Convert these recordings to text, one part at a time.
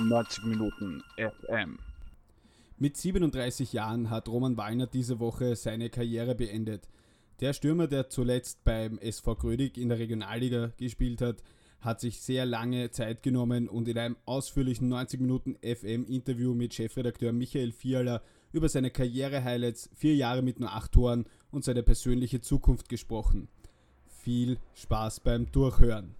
90 Minuten FM. Mit 37 Jahren hat Roman Wallner diese Woche seine Karriere beendet. Der Stürmer, der zuletzt beim SV Grödig in der Regionalliga gespielt hat, hat sich sehr lange Zeit genommen und in einem ausführlichen 90 Minuten FM-Interview mit Chefredakteur Michael Fiala über seine Karriere-Highlights, 4 Jahre mit nur 8 Toren und seine persönliche Zukunft gesprochen. Viel Spaß beim Durchhören.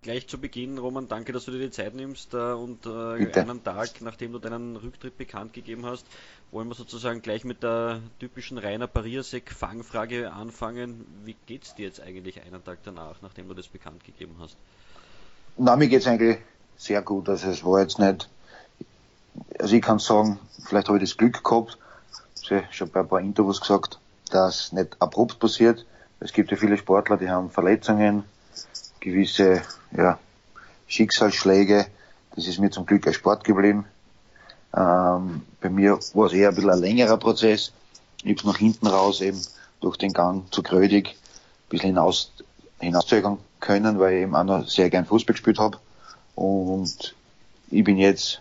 Gleich zu Beginn, Roman, danke, dass du dir die Zeit nimmst und einen Tag, nachdem du deinen Rücktritt bekannt gegeben hast, wollen wir sozusagen gleich mit der typischen Rainer Pariersek-Fangfrage anfangen. Wie geht's dir jetzt eigentlich einen Tag danach, nachdem du das bekannt gegeben hast? Na, mir geht's eigentlich sehr gut. Also es war jetzt nicht, also ich kann sagen, vielleicht habe ich das Glück gehabt, ich habe schon bei ein paar Interviews gesagt, dass nicht abrupt passiert. Es gibt ja viele Sportler, die haben Verletzungen, gewisse Schicksalsschläge, das ist mir zum Glück erspart geblieben. Bei mir war es eher ein bisschen ein längerer Prozess. Ich habe es nach hinten raus eben durch den Gang zu Grödig ein bisschen hinauszögern können, weil ich eben auch noch sehr gern Fußball gespielt habe. Und ich bin jetzt,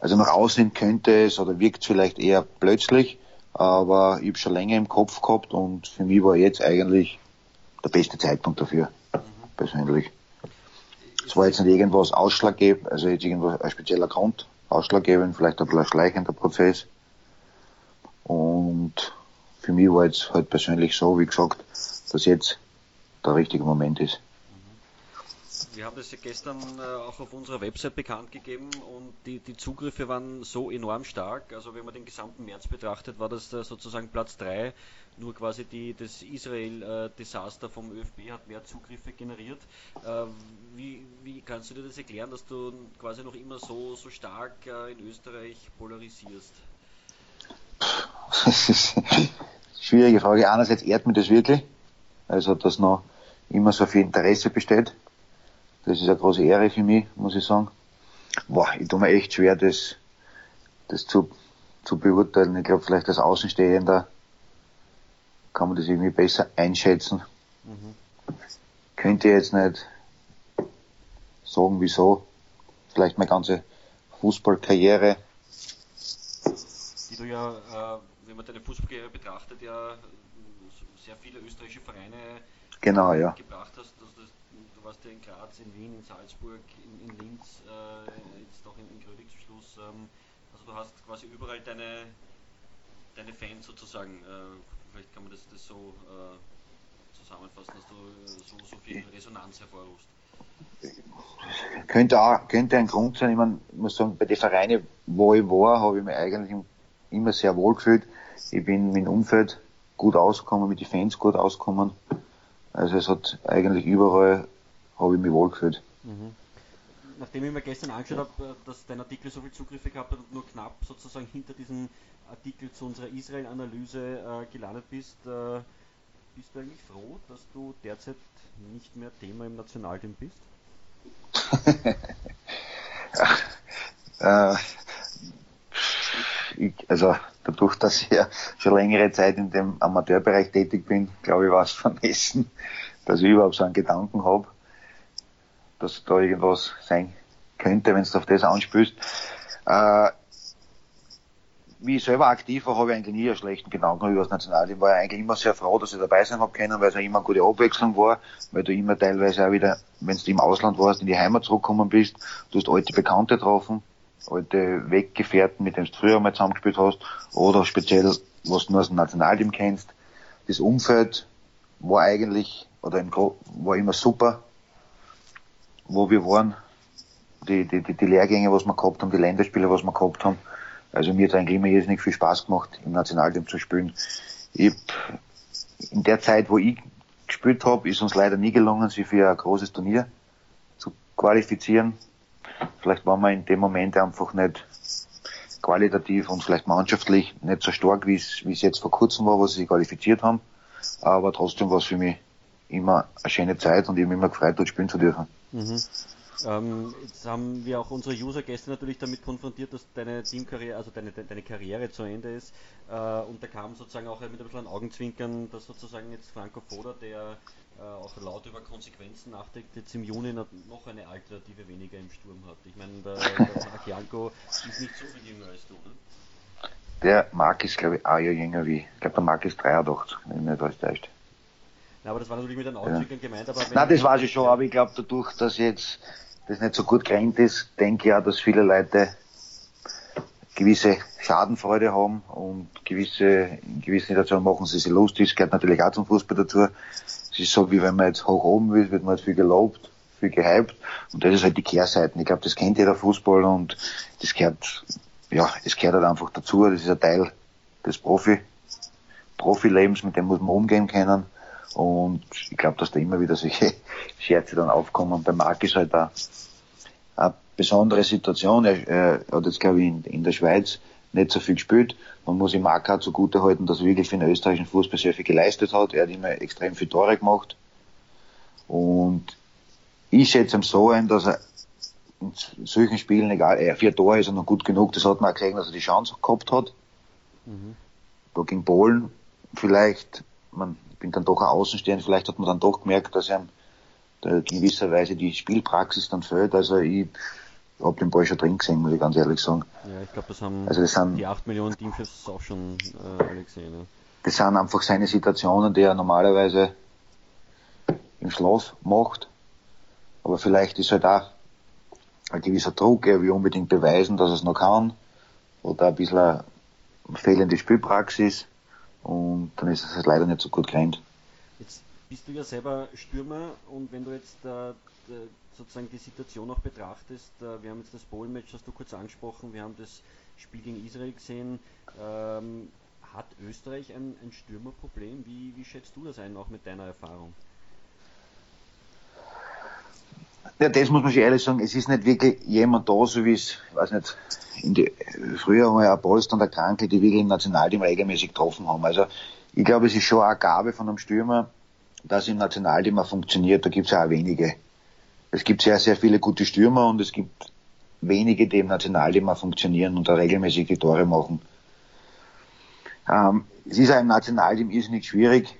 also nach außen könnte es oder wirkt es vielleicht eher plötzlich, aber ich habe schon länger im Kopf gehabt und für mich war jetzt eigentlich der beste Zeitpunkt dafür. Persönlich. Es war jetzt nicht irgendwas ausschlaggebend, also jetzt irgendwas ein spezieller Grund, ausschlaggebend, vielleicht ein bisschen ein schleichender Prozess. Und für mich war jetzt halt persönlich so, wie gesagt, dass jetzt der richtige Moment ist. Wir haben das ja gestern auch auf unserer Website bekannt gegeben und die Zugriffe waren so enorm stark. Also wenn man den gesamten März betrachtet, war das sozusagen Platz 3. Nur quasi das Israel-Desaster vom ÖFB hat mehr Zugriffe generiert. Wie kannst du dir das erklären, dass du quasi noch immer so stark in Österreich polarisierst? Das ist eine schwierige Frage. Einerseits ehrt mir das wirklich, also dass noch immer so viel Interesse besteht. Das ist eine große Ehre für mich, muss ich sagen. Boah, ich tue mir echt schwer, das zu beurteilen. Ich glaube, vielleicht als Außenstehender kann man das irgendwie besser einschätzen. Mhm. Könnte jetzt nicht sagen, wieso. Vielleicht meine ganze Fußballkarriere. Die du ja, wenn man deine Fußballkarriere betrachtet, ja sehr viele österreichische Vereine gebracht hast. Du warst ja in Graz, in Wien, in Salzburg, in Linz, jetzt auch in Grödig zum Schluss. Also du hast quasi überall deine Fans sozusagen. Vielleicht kann man das so zusammenfassen, dass du so viel Resonanz hervorrufst. Könnte ein Grund sein. Ich meine, ich muss sagen, bei den Vereinen, wo ich war, habe ich mich eigentlich immer sehr wohl gefühlt. Ich bin mit dem Umfeld gut ausgekommen, mit den Fans gut ausgekommen. Also es hat eigentlich überall, habe ich mich wohlgefühlt. Mhm. Nachdem ich mir gestern angeschaut habe, dass dein Artikel so viele Zugriffe gehabt hat und nur knapp sozusagen hinter diesem Artikel zu unserer Israel-Analyse gelandet bist du eigentlich froh, dass du derzeit nicht mehr Thema im Nationalteam bist? Dadurch, dass ich ja schon längere Zeit in dem Amateurbereich tätig bin, glaube ich, war es vermessen, dass ich überhaupt so einen Gedanken habe, dass da irgendwas sein könnte, wenn du auf das anspielst. Wie ich selber aktiv war, habe ich eigentlich nie einen schlechten Gedanken über das Nationalteam. Ich war eigentlich immer sehr froh, dass ich dabei sein habe können, weil es ja immer eine gute Abwechslung war, weil du immer teilweise auch wieder, wenn du im Ausland warst, in die Heimat zurückgekommen bist, du hast alte Bekannte getroffen, alte Weggefährten, mit denen du früher mal zusammengespielt hast, oder speziell, was du nur aus dem Nationalteam kennst. Das Umfeld war eigentlich, war immer super, wo wir waren, die Lehrgänge, was wir gehabt haben, die Länderspiele, was wir gehabt haben. Also mir hat eigentlich immer jetzt nicht viel Spaß gemacht, im Nationalteam zu spielen. In der Zeit, wo ich gespielt habe, ist uns leider nie gelungen, sich für ein großes Turnier zu qualifizieren. Vielleicht waren wir in dem Moment einfach nicht qualitativ und vielleicht mannschaftlich nicht so stark, wie es jetzt vor kurzem war, wo sie sich qualifiziert haben. Aber trotzdem war es für mich immer eine schöne Zeit und ich habe mich immer gefreut, dort spielen zu dürfen. Mhm. Jetzt haben wir auch unsere User gestern natürlich damit konfrontiert, dass deine Teamkarriere, also deine Karriere zu Ende ist. Und da kam sozusagen auch mit ein bisschen Augenzwinkern, dass sozusagen jetzt Franco Foda, der auch laut über Konsequenzen nachdenkt, jetzt im Juni noch eine Alternative weniger im Sturm hat. Ich meine, der Marc Janko ist nicht so viel jünger als du, ne? Der Marc ist, glaube ich, ein Jahr jünger wie. Ich glaube, der Marc ist 83, wenn ich nicht alles täuscht. Ja, aber das war natürlich mit den Auswirkungen gemeint. Aber nein, das weiß ich schon, aber ich glaube, dadurch, dass jetzt das nicht so gut gerannt ist, denke ich auch, dass viele Leute gewisse Schadenfreude haben und in gewissen Situationen machen sie sich lustig. Das gehört natürlich auch zum Fußball dazu. Es ist so, wie wenn man jetzt hoch oben will, wird man jetzt viel gelobt, viel gehypt. Und das ist halt die Kehrseiten. Ich glaube, das kennt jeder Fußballer und das gehört, ja, es gehört halt einfach dazu. Das ist ein Teil des Profilebens, mit dem muss man umgehen können. Und ich glaube, dass da immer wieder solche Scherze dann aufkommen. Und bei Marc ist halt da eine besondere Situation. Er hat jetzt, glaube ich, in der Schweiz nicht so viel gespielt. Man muss ihm Marc auch zugute halten, dass er wirklich für den österreichischen Fußball sehr viel geleistet hat. Er hat immer extrem viele Tore gemacht. Und ich schätze ihm so ein, dass er in solchen Spielen, egal, 4 Tore ist er noch gut genug. Das hat man auch gesehen, dass er die Chance gehabt hat. Mhm. Da gegen Polen vielleicht, ich bin dann doch ein Außenstehender, vielleicht hat man dann doch gemerkt, dass er in gewisser Weise die Spielpraxis dann fehlt. Also ich habe den Ball schon drin gesehen, muss ich ganz ehrlich sagen. Ja, ich glaube, das haben die 8 Millionen Teamchefs auch schon alle gesehen. Ja. Das sind einfach seine Situationen, die er normalerweise im Schlaf macht. Aber vielleicht ist halt auch ein gewisser Druck, er will unbedingt beweisen, dass er es noch kann. Oder ein bisschen eine fehlende Spielpraxis. Und dann ist es halt leider nicht so gut gerannt. Jetzt bist du ja selber Stürmer und wenn du jetzt sozusagen die Situation auch betrachtest, wir haben jetzt das Polen-Match, hast du kurz angesprochen, wir haben das Spiel gegen Israel gesehen. Hat Österreich ein Stürmerproblem? Wie schätzt du das ein, auch mit deiner Erfahrung? Ja, das muss man schon ehrlich sagen, es ist nicht wirklich jemand da, so wie es, weiß nicht, früher haben wir ja Polster und der Krankl, die wirklich im Nationalteam regelmäßig getroffen haben. Also, ich glaube, es ist schon eine Gabe von einem Stürmer, dass im Nationalteam auch funktioniert, da gibt es ja auch wenige. Es gibt sehr, sehr viele gute Stürmer und es gibt wenige, die im Nationalteam auch funktionieren und da regelmäßig die Tore machen. Es ist auch im Nationalteam ist nicht schwierig,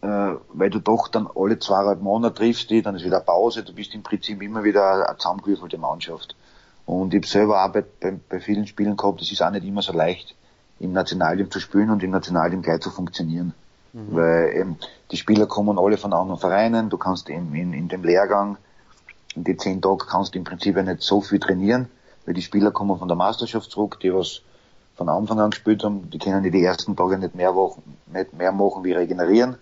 weil du doch dann alle 2,5 Monate triffst, dann ist wieder Pause, du bist im Prinzip immer wieder eine zusammengewürfelte Mannschaft. Und ich habe selber auch bei vielen Spielen gehabt, es ist auch nicht immer so leicht, im Nationalteam zu spielen und im Nationalteam gleich zu funktionieren. Mhm. Weil die Spieler kommen alle von anderen Vereinen, du kannst in dem Lehrgang, in den 10 Tagen kannst du im Prinzip ja nicht so viel trainieren, weil die Spieler kommen von der Meisterschaft zurück, die was von Anfang an gespielt haben, die können die ersten Tage nicht mehr machen wie regenerieren.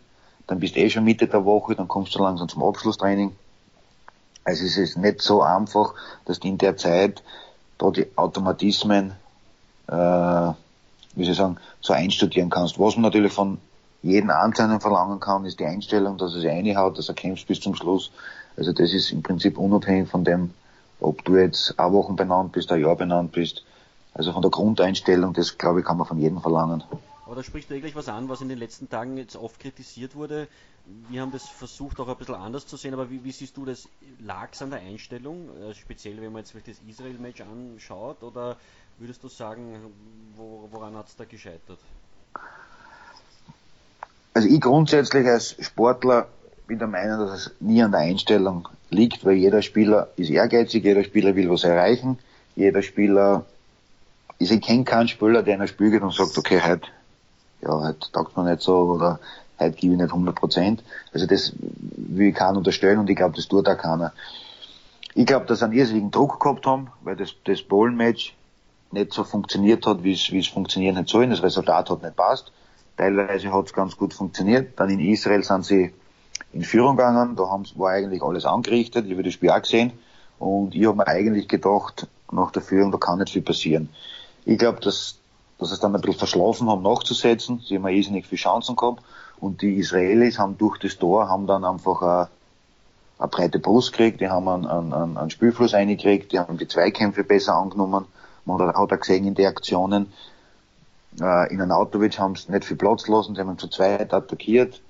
Dann bist du schon Mitte der Woche, dann kommst du langsam zum Abschlusstraining. Also es ist nicht so einfach, dass du in der Zeit da die Automatismen, so einstudieren kannst. Was man natürlich von jedem Einzelnen verlangen kann, ist die Einstellung, dass er sich reinhaut, dass er kämpft bis zum Schluss. Also das ist im Prinzip unabhängig von dem, ob du jetzt 8 Wochen benannt bist, 1 Jahr benannt bist. Also von der Grundeinstellung, das glaube ich, kann man von jedem verlangen. Aber da spricht eigentlich was an, was in den letzten Tagen jetzt oft kritisiert wurde. Wir haben das versucht auch ein bisschen anders zu sehen, aber wie siehst du das? Lag es an der Einstellung, speziell wenn man jetzt vielleicht das Israel-Match anschaut, oder würdest du sagen, woran hat es da gescheitert? Also ich grundsätzlich als Sportler bin der Meinung, dass es nie an der Einstellung liegt, weil jeder Spieler ist ehrgeizig, jeder Spieler will was erreichen, ich kenne keinen Spieler, der in ein Spiel geht und sagt, okay, heute taugt man nicht so oder heute gebe ich nicht 100%. Also das will ich keinen unterstellen und ich glaube, das tut auch keiner. Ich glaube, dass sie einen irrsinnigen Druck gehabt haben, weil das Polen-Match nicht so funktioniert hat, wie es funktionieren hätte sollen. Das Resultat hat nicht passt. Teilweise hat es ganz gut funktioniert. Dann in Israel sind sie in Führung gegangen. Da war eigentlich alles angerichtet. Ich habe das Spiel auch gesehen. Und ich habe mir eigentlich gedacht, nach der Führung, da kann nicht viel passieren. Ich glaube, dass sie es dann ein bisschen verschlafen haben, nachzusetzen. Sie haben irrsinnig viele Chancen gehabt. Und die Israelis haben durch das Tor dann einfach eine breite Brust gekriegt. Die haben einen Spielfluss reingekriegt. Die haben die Zweikämpfe besser angenommen. Man hat auch gesehen in den Aktionen, in Arnautović haben sie nicht viel Platz gelassen. Sie haben zu zweit attackiert,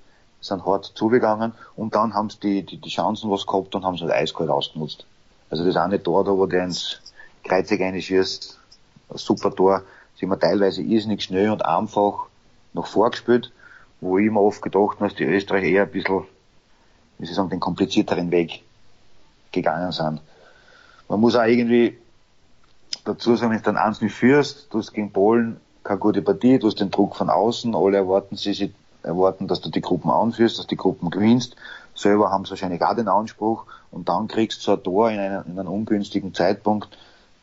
sind hart zugegangen. Und dann haben sie die Chancen was gehabt und haben sie halt eiskalt ausgenutzt. Also das eine Tor da, wo der ins Kreuzig reinschießt, ein super Tor, sind wir teilweise irrsinnig schnell und einfach noch vorgespielt, wo ich mir oft gedacht habe, dass die Österreicher eher ein bisschen wie soll ich sagen, den komplizierteren Weg gegangen sind. Man muss auch irgendwie dazu sagen, wenn du dann 1-0 führst, du hast gegen Polen keine gute Partie, du hast den Druck von außen, alle erwarten, dass du die Gruppen anführst, dass die Gruppen gewinnst, selber haben sie wahrscheinlich auch den Anspruch und dann kriegst du so ein Tor in einem ungünstigen Zeitpunkt.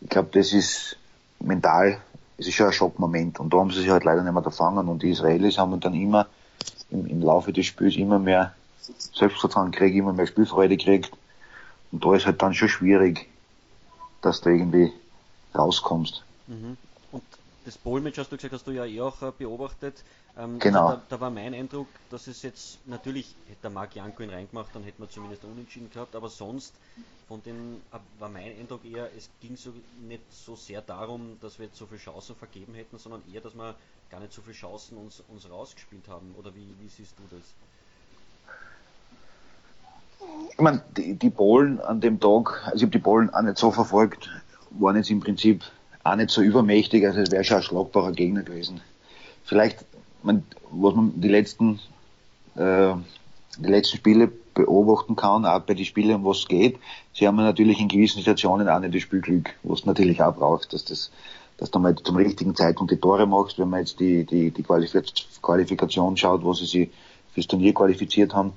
Ich glaube, das ist mental, es ist schon ein Schockmoment und da haben sie sich halt leider nicht mehr da fangen und die Israelis haben dann immer im Laufe des Spiels immer mehr Selbstvertrauen gekriegt, immer mehr Spielfreude gekriegt und da ist halt dann schon schwierig, dass du irgendwie rauskommst. Mhm. Und das Polen-Match, hast du gesagt, hast du ja eh auch beobachtet. Genau. Also da war mein Eindruck, dass es jetzt, natürlich hätte der Marc Janko ihn reingemacht, dann hätten wir zumindest unentschieden gehabt, aber sonst von den, war mein Eindruck eher, es ging so nicht so sehr darum, dass wir jetzt so viele Chancen vergeben hätten, sondern eher, dass wir gar nicht so viele Chancen uns rausgespielt haben. Oder wie siehst du das? Ich meine, die Polen an dem Tag, also ich habe die Polen auch nicht so verfolgt, waren jetzt im Prinzip auch nicht so übermächtig, also es wäre schon ein schlagbarer Gegner gewesen. Vielleicht, was man die letzten Spiele beobachten kann, auch bei den Spielen, um was es geht, sie haben natürlich in gewissen Situationen auch nicht das Spielglück, was es natürlich auch braucht, dass du mal zum richtigen Zeitpunkt die Tore machst, wenn man jetzt die Qualifikation schaut, wo sie sich fürs Turnier qualifiziert haben,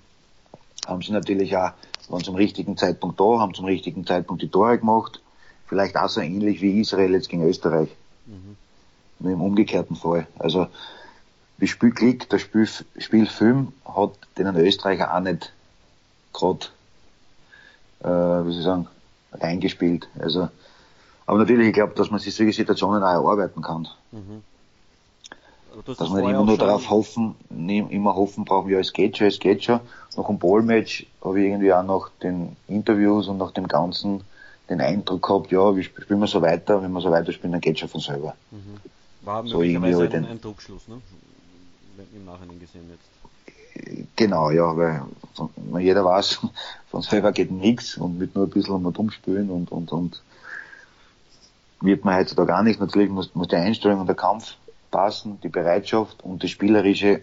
haben sie natürlich auch, waren zum richtigen Zeitpunkt da, haben zum richtigen Zeitpunkt die Tore gemacht, vielleicht auch so ähnlich wie Israel jetzt gegen Österreich, nur im umgekehrten Fall. Also das Spielglück, der Spielfilm hat den Österreicher auch nicht gerade, reingespielt. Also, aber natürlich, ich glaube, dass man sich solche Situationen auch erarbeiten kann. Mhm. Dass man immer nur darauf hoffen brauchen, ja, es geht schon. Nach dem Ballmatch habe ich irgendwie auch nach den Interviews und nach dem Ganzen den Eindruck gehabt, ja, wir spielen so weiter, wenn wir so weiter spielen, dann geht es schon von selber. Mhm. War so möglicherweise irgendwie ein Druckschluss, ne? Im Nachhinein gesehen jetzt. Genau, ja, weil jeder weiß, von selber geht nichts und mit nur ein bisschen rumspielen und wird man heutzutage gar nicht. Natürlich muss die Einstellung und der Kampf passen, die Bereitschaft und das Spielerische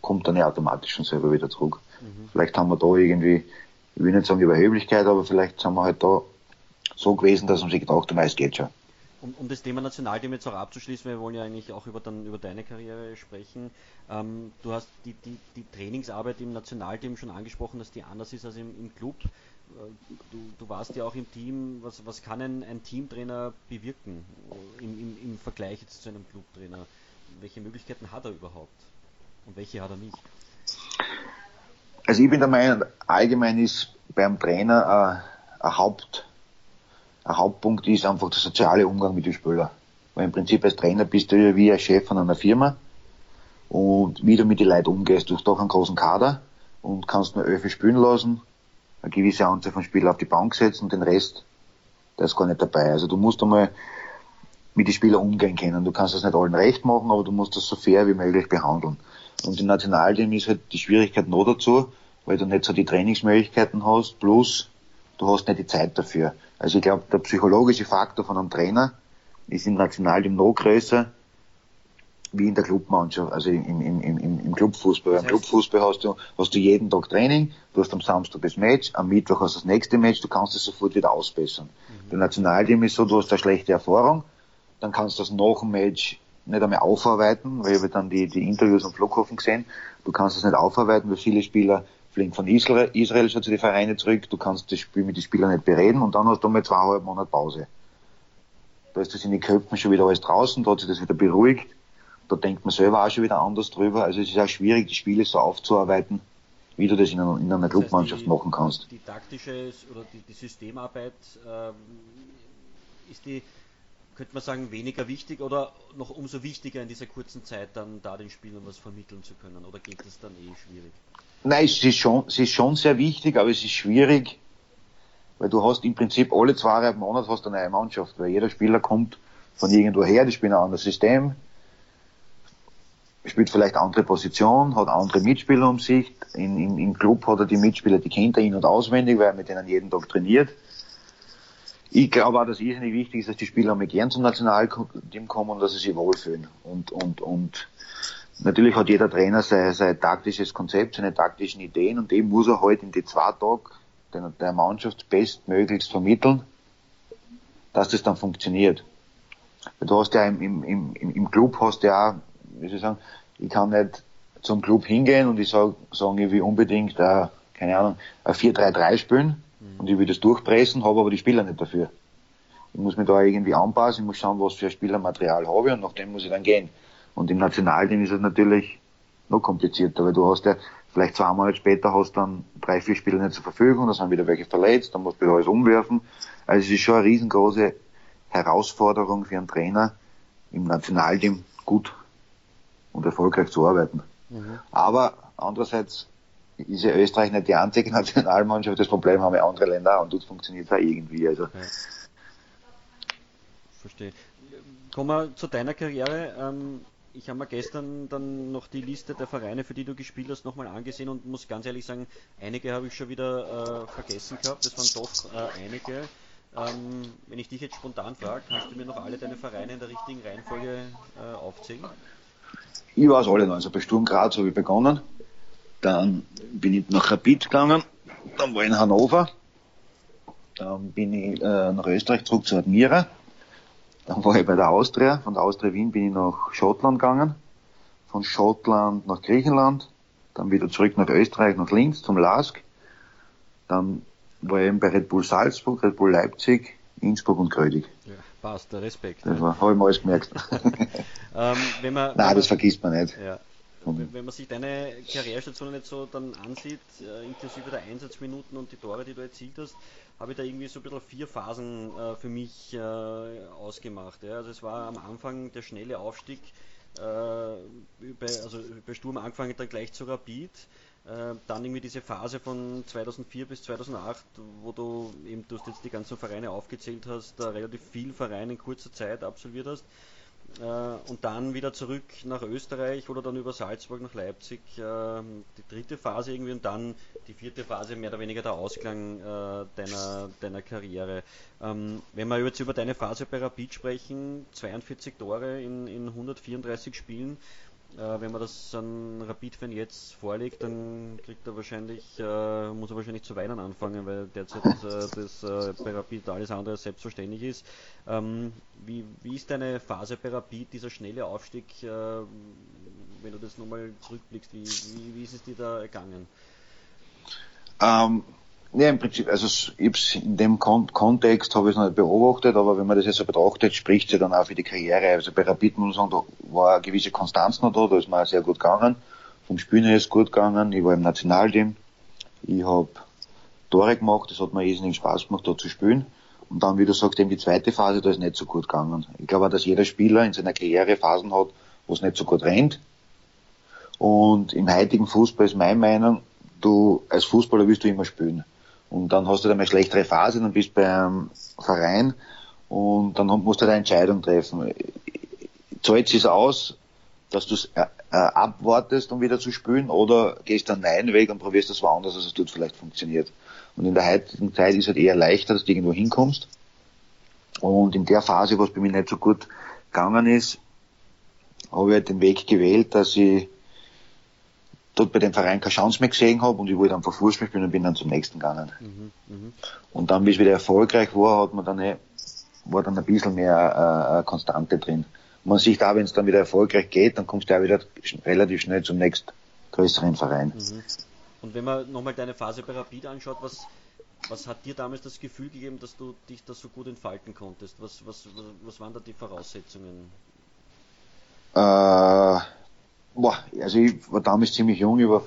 kommt dann ja automatisch schon selber wieder zurück. Mhm. Vielleicht haben wir da irgendwie, ich will nicht sagen Überheblichkeit, aber vielleicht sind wir halt da so gewesen, dass man sich gedacht hat, es geht schon. Um das Thema Nationalteam jetzt auch abzuschließen, wir wollen ja eigentlich auch über deine Karriere sprechen. Du hast die Trainingsarbeit im Nationalteam schon angesprochen, dass die anders ist als im Club. Du warst ja auch im Team. Was kann ein Teamtrainer bewirken im Vergleich jetzt zu einem Clubtrainer? Welche Möglichkeiten hat er überhaupt? Und welche hat er nicht? Also ich bin der Meinung, allgemein ist beim Trainer ein Hauptpunkt ist einfach der soziale Umgang mit den Spielern. Weil im Prinzip als Trainer bist du ja wie ein Chef von einer Firma und wie du mit den Leuten umgehst. Du hast doch einen großen Kader und kannst nur 11 spielen lassen, eine gewisse Anzahl von Spielern auf die Bank setzen und den Rest, der ist gar nicht dabei. Also du musst einmal mit den Spielern umgehen können. Du kannst das nicht allen recht machen, aber du musst das so fair wie möglich behandeln. Und im Nationalteam ist halt die Schwierigkeit noch dazu, weil du nicht so die Trainingsmöglichkeiten hast, plus du hast nicht die Zeit dafür. Also ich glaube, der psychologische Faktor von einem Trainer ist im Nationalteam noch größer wie in der Clubmannschaft, also im Clubfußball. Beim Clubfußball hast du jeden Tag Training, du hast am Samstag das Match, am Mittwoch hast du das nächste Match, du kannst es sofort wieder ausbessern. Mhm. Beim Nationalteam ist so, du hast eine schlechte Erfahrung, dann kannst du das nach dem Match nicht einmal aufarbeiten, weil ich habe dann die Interviews am Flughafen gesehen, du kannst das nicht aufarbeiten, weil viele Spieler fliegen von Israel schon zu den Vereinen zurück, du kannst das Spiel mit den Spielern nicht bereden und dann hast du mal 2,5 Monate Pause. Da ist das in den Köpfen schon wieder alles draußen, da hat sich das wieder beruhigt, da denkt man selber auch schon wieder anders drüber, also es ist auch schwierig, die Spiele so aufzuarbeiten, wie du das in einer Clubmannschaft machen kannst. Die taktische oder die Systemarbeit ist die, könnte man sagen, weniger wichtig oder noch umso wichtiger in dieser kurzen Zeit dann da den Spielern was vermitteln zu können, oder geht das dann schwierig? Nein, es ist schon sehr wichtig, aber es ist schwierig, weil du hast im Prinzip alle 2,5 Monate hast eine neue Mannschaft, weil jeder Spieler kommt von irgendwo her, die spielen ein anderes System, spielt vielleicht andere Position, hat andere Mitspieler um sich, im Club hat er die Mitspieler, die kennt er in- und auswendig, weil er mit denen jeden Tag trainiert. Ich glaube auch, dass es irrsinnig wichtig ist, dass die Spieler einmal gern zum Nationalteam kommen und dass sie sich wohlfühlen. Und Natürlich hat jeder Trainer sein taktisches Konzept, seine taktischen Ideen, und die muss er halt in die zwei Tage der Mannschaft bestmöglichst vermitteln, dass das dann funktioniert. Du hast ja im Club hast ja, wie soll ich sagen, ich kann nicht zum Club hingehen und ich sagen, ich will unbedingt, keine Ahnung, ein 4-3-3 spielen und ich will das durchpressen, habe aber die Spieler nicht dafür. Ich muss mich da irgendwie anpassen, ich muss schauen, was für ein Spielermaterial habe ich, und nach dem muss ich dann gehen. Und im Nationalteam ist es natürlich noch komplizierter, weil du hast ja vielleicht 2 Monate später hast dann 3-4 Spieler nicht zur Verfügung, da sind wieder welche verletzt, dann musst du alles umwerfen. Also es ist schon eine riesengroße Herausforderung für einen Trainer, im Nationalteam gut und erfolgreich zu arbeiten. Mhm. Aber andererseits ist ja Österreich nicht die einzige Nationalmannschaft, das Problem haben ja andere Länder auch, und dort funktioniert es auch irgendwie. Also. Okay. Verstehe. Kommen wir zu deiner Karriere. Ich habe mir gestern dann noch die Liste der Vereine, für die du gespielt hast, nochmal angesehen und muss ganz ehrlich sagen, einige habe ich schon wieder vergessen gehabt. Das waren doch einige. Wenn ich dich jetzt spontan frage, kannst du mir noch alle deine Vereine in der richtigen Reihenfolge aufzählen? Ich war es alle noch. Also bei Sturm Graz habe ich begonnen. Dann bin ich nach Rapid gegangen. Dann war ich in Hannover. Dann bin ich nach Österreich zurück zu Admira. Dann war ich bei der Austria. Von der Austria Wien bin ich nach Schottland gegangen. Von Schottland nach Griechenland. Dann wieder zurück nach Österreich, nach Linz, zum LASK. Dann war ich eben bei Red Bull Salzburg, Red Bull Leipzig, Innsbruck und Grödig. Ja, passt, Respekt. Das habe ich mir alles gemerkt. Nein, das vergisst man nicht. Ja. Wenn man sich deine Karrierestationen jetzt so dann ansieht, inklusive der Einsatzminuten und die Tore, die du erzielt hast, habe ich da irgendwie so ein bisschen 4 Phasen für mich ausgemacht. Ja? Also es war am Anfang der schnelle Aufstieg, also bei Sturm angefangen, dann gleich zu Rapid, dann irgendwie diese Phase von 2004 bis 2008, wo du eben, du hast jetzt die ganzen Vereine aufgezählt hast, relativ viel Vereine in kurzer Zeit absolviert hast. Und dann wieder zurück nach Österreich oder dann über Salzburg nach Leipzig, die 3. Phase irgendwie, und dann die 4. Phase, mehr oder weniger der Ausklang deiner Karriere. Wenn wir jetzt über deine Phase bei Rapid sprechen, 42 Tore in 134 Spielen, wenn man das an Rapid-Fan jetzt vorlegt, dann muss er wahrscheinlich zu weinen anfangen, weil derzeit das bei Rapid alles andere selbstverständlich ist. Wie ist deine Phase bei Rapid, dieser schnelle Aufstieg, wenn du das nochmal zurückblickst, wie ist es dir da ergangen? Ja, im Prinzip, also in dem Kontext habe ich es nicht beobachtet, aber wenn man das jetzt so betrachtet, spricht es ja dann auch für die Karriere. Also bei Rapid muss man sagen, da war eine gewisse Konstanz noch da ist mir auch sehr gut gegangen. Vom Spielen her ist es gut gegangen, ich war im Nationalteam, ich habe Tore gemacht, das hat mir irrsinnig Spaß gemacht, da zu spielen. Und dann, wie du sagst, eben die 2. Phase, da ist nicht so gut gegangen. Ich glaube auch, dass jeder Spieler in seiner Karriere Phasen hat, wo es nicht so gut rennt. Und im heutigen Fußball ist meine Meinung, du als Fußballer willst du immer spielen. Und dann hast du dann eine schlechtere Phase, dann bist du beim Verein und dann musst du eine Entscheidung treffen. Zahlt es sich aus, dass du es abwartest, um wieder zu spielen, oder gehst dann einen Weg und probierst das woanders, dass es dort vielleicht funktioniert. Und in der heutigen Zeit ist es halt eher leichter, dass du irgendwo hinkommst. Und in der Phase, was bei mir nicht so gut gegangen ist, habe ich halt den Weg gewählt, dass ich dort bei dem Verein keine Chance mehr gesehen habe und ich wollte einfach Fußball spielen und bin dann zum nächsten gegangen. Und dann, wie es wieder erfolgreich war, war dann ein bisschen mehr Konstante drin. Man sieht auch, wenn es dann wieder erfolgreich geht, dann kommst du auch wieder relativ schnell zum nächsten größeren Verein. Mhm. Und wenn man nochmal deine Phase bei Rapid anschaut, was hat dir damals das Gefühl gegeben, dass du dich da so gut entfalten konntest? Was waren da die Voraussetzungen? Also ich war damals ziemlich jung, ich hab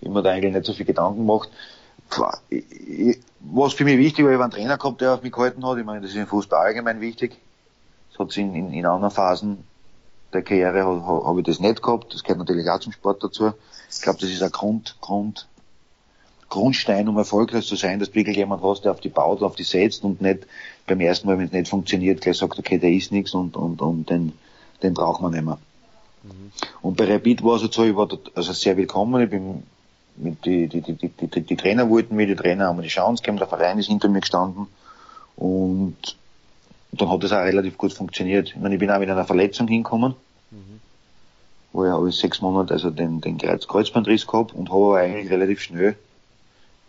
mir da eigentlich nicht so viel Gedanken gemacht. Was für mich wichtig war, ich war einen Trainer gehabt, der auf mich gehalten hat. Ich meine, das ist im Fußball allgemein wichtig. Das hat es in anderen Phasen der Karriere, habe ich das nicht gehabt. Das gehört natürlich auch zum Sport dazu. Ich glaube, das ist ein Grundstein, um erfolgreich zu sein, dass du wirklich jemanden hast, der auf die baut, auf die setzt und nicht beim ersten Mal, wenn es nicht funktioniert, gleich sagt, okay, der ist nichts und den braucht man nicht mehr. Und bei Rapid war es so, ich war dort also sehr willkommen, ich bin mit die Trainer wollten mich, die Trainer haben mir die Chance gegeben, der Verein ist hinter mir gestanden und dann hat das auch relativ gut funktioniert. Ich meine, ich bin auch mit einer Verletzung hingekommen wo ich alle 6 Monate also den Kreuzbandriss gehabt und habe aber eigentlich relativ schnell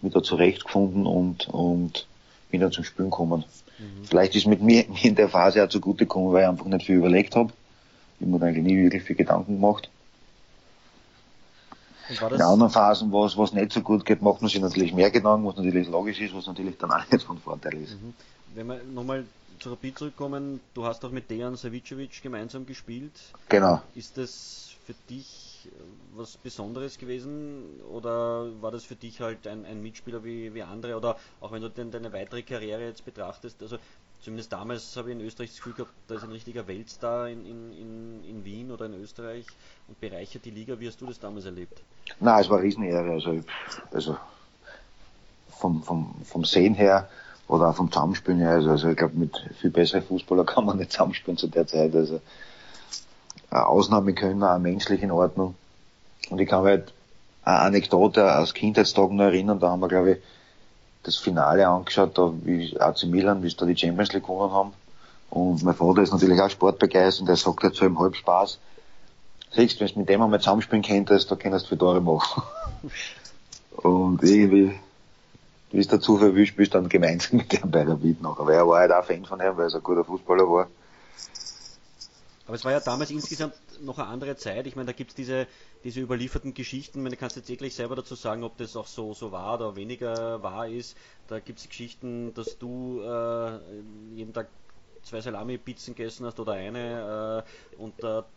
mich da zurechtgefunden und bin dann zum Spielen gekommen. Mhm. Vielleicht ist mit mir in der Phase auch zugute gekommen, weil ich einfach nicht viel überlegt habe. Ich habe mir eigentlich nie wirklich viel Gedanken gemacht. In anderen Phasen, wo es nicht so gut geht, macht man sich natürlich mehr Gedanken, was natürlich logisch ist, was natürlich dann auch jetzt von Vorteil ist. Mhm. Wenn wir nochmal zu Rapid zurückkommen, du hast auch mit Dejan Savicevic gemeinsam gespielt. Genau. Ist das für dich was Besonderes gewesen oder war das für dich halt ein Mitspieler wie andere? Oder auch wenn du deine weitere Karriere jetzt betrachtest, also zumindest damals habe ich in Österreich das Gefühl gehabt, da ist ein richtiger Weltstar in Wien oder in Österreich und bereichert die Liga. Wie hast du das damals erlebt? Nein, es war eine Riesenehre. Also vom Sehen her oder auch vom Zusammenspielen her. Also ich glaube, mit viel besseren Fußballer kann man nicht zusammenspielen zu der Zeit. Also eine Ausnahme können, auch menschlich in Ordnung. Und ich kann mich halt eine Anekdote aus Kindheitstagen noch erinnern. Da haben wir, glaube ich, das Finale angeschaut, da wie AC Milan, wie sie da die Champions League gewonnen haben. Und mein Vater ist natürlich auch sportbegeistert und er sagt halt so im Halbspaß, siehst du, wenn du mit dem einmal zusammenspielen könntest, da könntest du viele Tore machen. Und irgendwie, wie es der Zufall will, spielst du dann gemeinsam mit dem bei Rapid noch. Aber er war halt auch Fan von ihm, weil er so ein guter Fußballer war. Aber es war ja damals insgesamt noch eine andere Zeit. Ich meine, da gibt es diese überlieferten Geschichten. Ich meine, du kannst jetzt wirklich selber dazu sagen, ob das auch so war oder weniger wahr ist. Da gibt es Geschichten, dass du jeden Tag 2 Salami-Pizzen gegessen hast oder eine und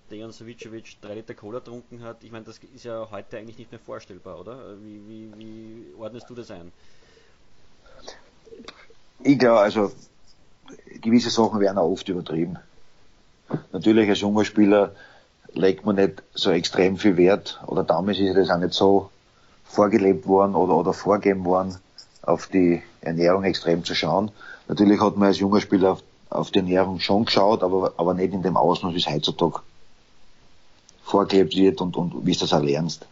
Dejan Savicevic 3 Liter Cola getrunken hat. Ich meine, das ist ja heute eigentlich nicht mehr vorstellbar, oder? Wie ordnest du das ein? Ich glaube, also gewisse Sachen werden auch oft übertrieben. Natürlich, als junger Spieler legt man nicht so extrem viel Wert, oder damals ist das auch nicht so vorgelebt worden oder vorgegeben worden, auf die Ernährung extrem zu schauen. Natürlich hat man als junger Spieler auf die Ernährung schon geschaut, aber nicht in dem Ausmaß, wie es heutzutage vorgelebt wird und wie es das auch lernst.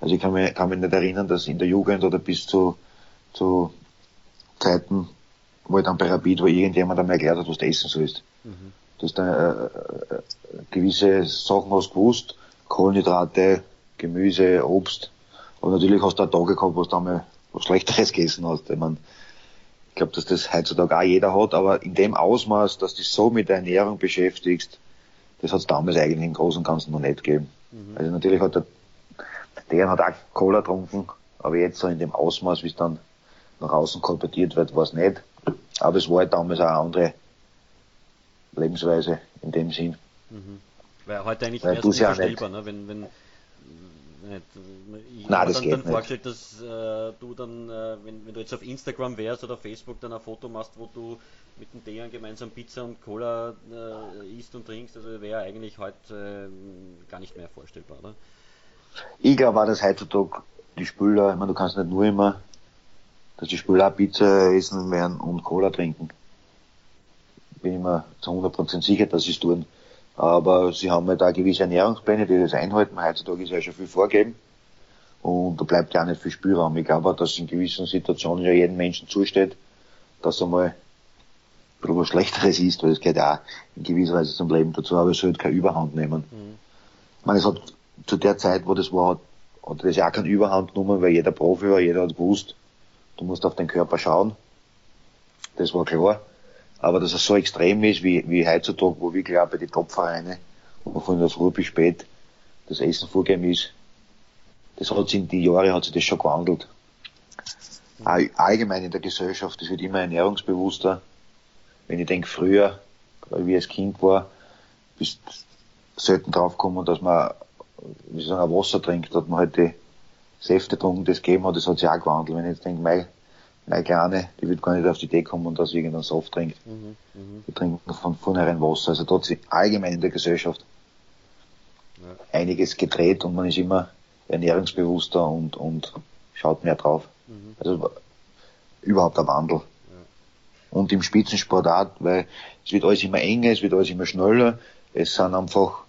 Also ich kann mich nicht erinnern, dass in der Jugend oder bis zu Zeiten, wo ich dann bei Rapid war, irgendjemand einmal erklärt hat, was du essen sollst. Mhm. Du hast gewisse Sachen hast gewusst, Kohlenhydrate, Gemüse, Obst. Aber natürlich hast du auch Tage gehabt, wo du einmal was Schlechteres gegessen hast. Ich glaube, dass das heutzutage auch jeder hat, aber in dem Ausmaß, dass du dich so mit der Ernährung beschäftigst, das hat es damals eigentlich im Großen und Ganzen noch nicht gegeben. Mhm. Also natürlich hat der hat auch Cola getrunken, aber jetzt so in dem Ausmaß, wie es dann nach außen kolportiert wird, war es nicht. Aber es war halt damals auch eine andere Lebensweise in dem Sinn. Mhm. Weil heute eigentlich erst nicht verstellbar, ne? Wenn ich mir dann vorgestellt, dass du dann, wenn du jetzt auf Instagram wärst oder Facebook, dann ein Foto machst, wo du mit dem Dejan gemeinsam Pizza und Cola isst und trinkst, also wäre eigentlich heute gar nicht mehr vorstellbar, oder? Ich glaube auch, dass heutzutage die Spieler, ich meine, du kannst nicht nur immer, dass die Spieler auch Pizza essen werden und Cola trinken. Bin ich mir zu 100% sicher, dass sie es tun. Aber sie haben halt auch gewisse Ernährungspläne, die das einhalten. Heutzutage ist ja schon viel vorgegeben. Und da bleibt ja auch nicht viel Spielraum. Ich glaube auch, dass in gewissen Situationen ja jedem Menschen zusteht, dass er mal ein bisschen was Schlechteres isst, weil es geht ja auch in gewisser Weise zum Leben dazu, aber es sollte keine Überhand nehmen. Mhm. Ich meine, es hat zu der Zeit, wo das war, hat das ja auch keine Überhand genommen, weil jeder Profi war, jeder hat gewusst, du musst auf den Körper schauen. Das war klar. Aber dass es so extrem ist, wie heutzutage, wo wirklich auch bei den Top-Vereinen, wo von der Früh bis spät das Essen vorgegeben ist, das hat sich in die Jahre, hat sich das schon gewandelt. Allgemein in der Gesellschaft, das wird immer ernährungsbewusster. Wenn ich denke, früher, wie ich als Kind war, bist selten drauf gekommen, dass man, wie soll ich sagen, Wasser trinkt, hat man halt die Säfte getrunken, das gegeben hat, das hat sich auch gewandelt. Wenn ich jetzt denke, meine Kleine, die wird gar nicht auf die Idee kommen und dass irgendein Saft trinkt. Mhm, die trinken von vornherein Wasser. Also da hat sich allgemein in der Gesellschaft einiges gedreht und man ist immer ernährungsbewusster und schaut mehr drauf. Mhm. Also überhaupt ein Wandel. Ja. Und im Spitzensport auch, weil es wird alles immer enger, es wird alles immer schneller. Es sind einfach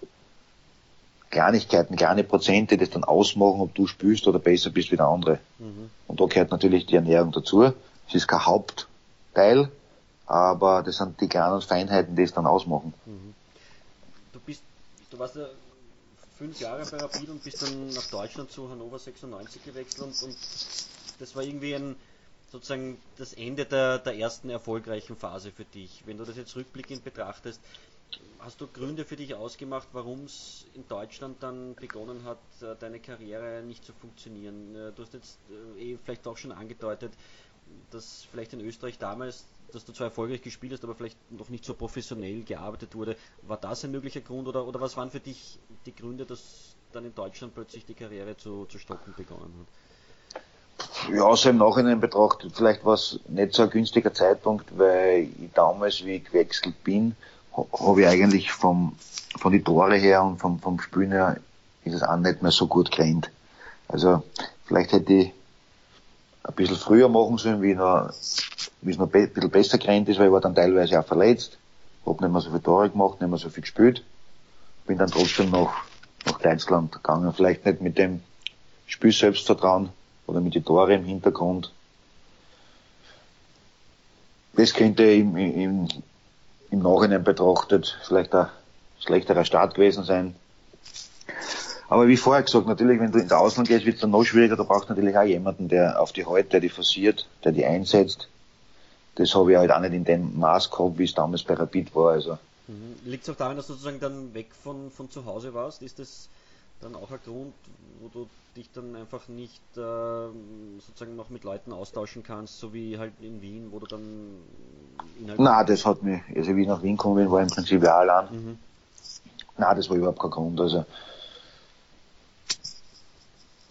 Kleinigkeiten, kleine Prozente, das dann ausmachen, ob du spielst oder besser bist wie der andere. Mhm. Und da gehört natürlich die Ernährung dazu. Es ist kein Hauptteil, aber das sind die kleinen Feinheiten, die es dann ausmachen. Mhm. Du warst ja 5 Jahre bei Rapid und bist dann nach Deutschland zu Hannover 96 gewechselt und das war irgendwie ein, sozusagen das Ende der ersten erfolgreichen Phase für dich. Wenn du das jetzt rückblickend betrachtest, hast du Gründe für dich ausgemacht, warum es in Deutschland dann begonnen hat, deine Karriere nicht zu funktionieren? Du hast jetzt vielleicht auch schon angedeutet, dass vielleicht in Österreich damals, dass du zwar erfolgreich gespielt hast, aber vielleicht noch nicht so professionell gearbeitet wurde. War das ein möglicher Grund oder was waren für dich die Gründe, dass dann in Deutschland plötzlich die Karriere zu stocken begonnen hat? Ja, also im Nachhinein betrachtet, vielleicht war es nicht so ein günstiger Zeitpunkt, weil ich damals, wie ich gewechselt bin, habe ich eigentlich von den Tore her und vom Spielen her ist es auch nicht mehr so gut gerannt. Also vielleicht hätte ich ein bisschen früher machen sollen, wie es noch ein bisschen besser gerannt ist, weil ich war dann teilweise auch verletzt, habe nicht mehr so viele Tore gemacht, nicht mehr so viel gespielt, bin dann trotzdem nach Deutschland gegangen, vielleicht nicht mit dem Spiel Selbstvertrauen oder mit den Tore im Hintergrund. Das könnte im Nachhinein betrachtet vielleicht ein schlechterer Start gewesen sein. Aber wie vorher gesagt, natürlich, wenn du ins Ausland gehst, wird es dann noch schwieriger. Du brauchst natürlich auch jemanden, der auf die hält, der die forciert, der die einsetzt. Das habe ich halt auch nicht in dem Maß gehabt, wie es damals bei Rapid war. Also. Liegt es auch daran, dass du sozusagen dann weg von zu Hause warst? Ist das dann auch ein Grund, wo du dich dann einfach nicht sozusagen noch mit Leuten austauschen kannst, so wie halt in Wien, wo du dann... Nein, das hat mich, also wie ich nach Wien gekommen bin, war im Prinzip ja allein. Mhm. Nein, das war überhaupt kein Grund, also...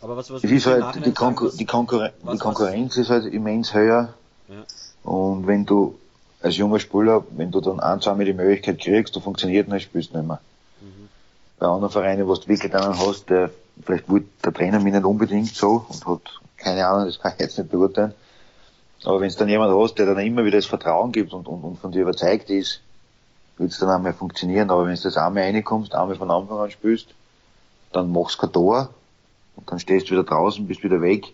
Aber was ist halt, die Konkurrenz ist halt immens höher. Ja. Und wenn du als junger Spieler, wenn du dann ein, zwei Mal die Möglichkeit kriegst, du funktioniert nicht, spielst nicht mehr. Mhm. Bei anderen Vereinen, wo du wirklich einen hast, der vielleicht will der Trainer mich nicht unbedingt so und hat keine Ahnung, das kann ich jetzt nicht beurteilen. Aber wenn es dann jemand hast, der dann immer wieder das Vertrauen gibt und von dir überzeugt ist, wird es dann einmal funktionieren. Aber wenn du das einmal reinkommst, einmal von Anfang an spielst, dann machst du kein Tor und dann stehst du wieder draußen, bist wieder weg,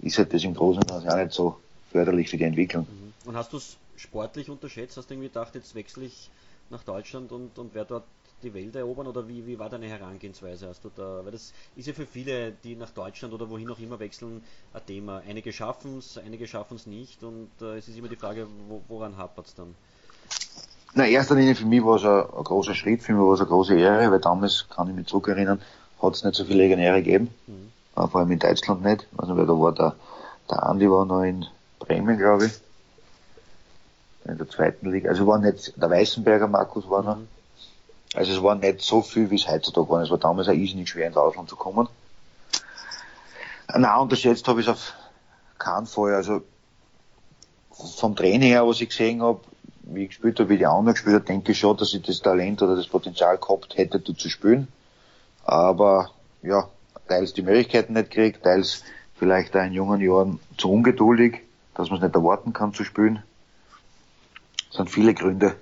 ist halt das im Großen und Ganzen auch nicht so förderlich für die Entwicklung. Und hast du es sportlich unterschätzt? Hast du irgendwie gedacht, jetzt wechsle ich nach Deutschland und werde dort die Welt erobern, oder wie war deine Herangehensweise? Hast du da, weil das ist ja für viele, die nach Deutschland oder wohin auch immer wechseln, ein Thema. Einige schaffen es nicht und es ist immer die Frage, woran hapert es dann? Na, in erster Linie für mich war es ein großer Schritt, für mich war es eine große Ehre, weil damals, kann ich mich zurückerinnern, hat es nicht so viele Legionäre gegeben, vor allem in Deutschland nicht, also weil da war der Andi war noch in Bremen, glaube ich, in der zweiten Liga, also waren nicht, der Weißenberger Markus war noch, also es war nicht so viel, wie es heutzutage war. Es war damals auch irrsinnig schwer, ins Ausland zu kommen. Nein, unterschätzt habe ich es auf keinen Fall. Also vom Training her, was ich gesehen habe, wie ich gespielt habe, wie die anderen gespielt habe, denke ich schon, dass ich das Talent oder das Potenzial gehabt hätte, zu spielen. Aber ja, teils die Möglichkeiten nicht gekriegt, teils vielleicht auch in jungen Jahren zu ungeduldig, dass man es nicht erwarten kann zu spielen. Das sind viele Gründe,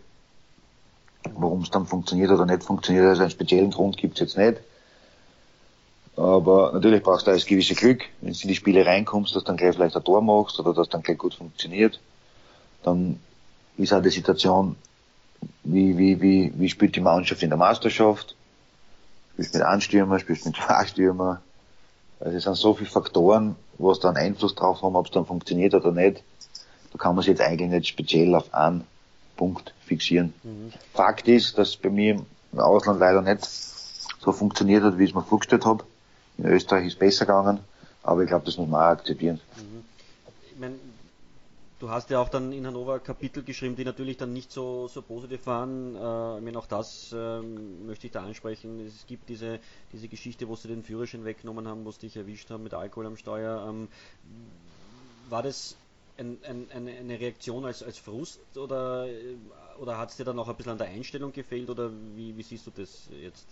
warum es dann funktioniert oder nicht funktioniert. Also einen speziellen Grund gibt es jetzt nicht. Aber natürlich brauchst du auch das gewisse Glück, wenn du in die Spiele reinkommst, dass du dann gleich vielleicht ein Tor machst oder dass dann gleich gut funktioniert. Dann ist auch die Situation, wie spielt die Mannschaft in der Meisterschaft? Spielst mit einem Stürmer, spielst mit zwei Stürmer. Also es sind so viele Faktoren, was dann Einfluss drauf haben, ob es dann funktioniert oder nicht. Da kann man sich jetzt eigentlich nicht speziell auf einen Punkt fixieren. Mhm. Fakt ist, dass bei mir im Ausland leider nicht so funktioniert hat, wie ich es mir vorgestellt habe. In Österreich ist es besser gegangen, aber ich glaube, das muss man auch akzeptieren. Mhm. Ich meine, du hast ja auch dann in Hannover Kapitel geschrieben, die natürlich dann nicht so positiv waren. Ich meine, auch das möchte ich da ansprechen. Es gibt diese Geschichte, wo sie den Führerschein weggenommen haben, wo sie dich erwischt haben mit Alkohol am Steuer. War das eine Reaktion als Frust oder hat es dir dann auch ein bisschen an der Einstellung gefehlt oder wie siehst du das jetzt?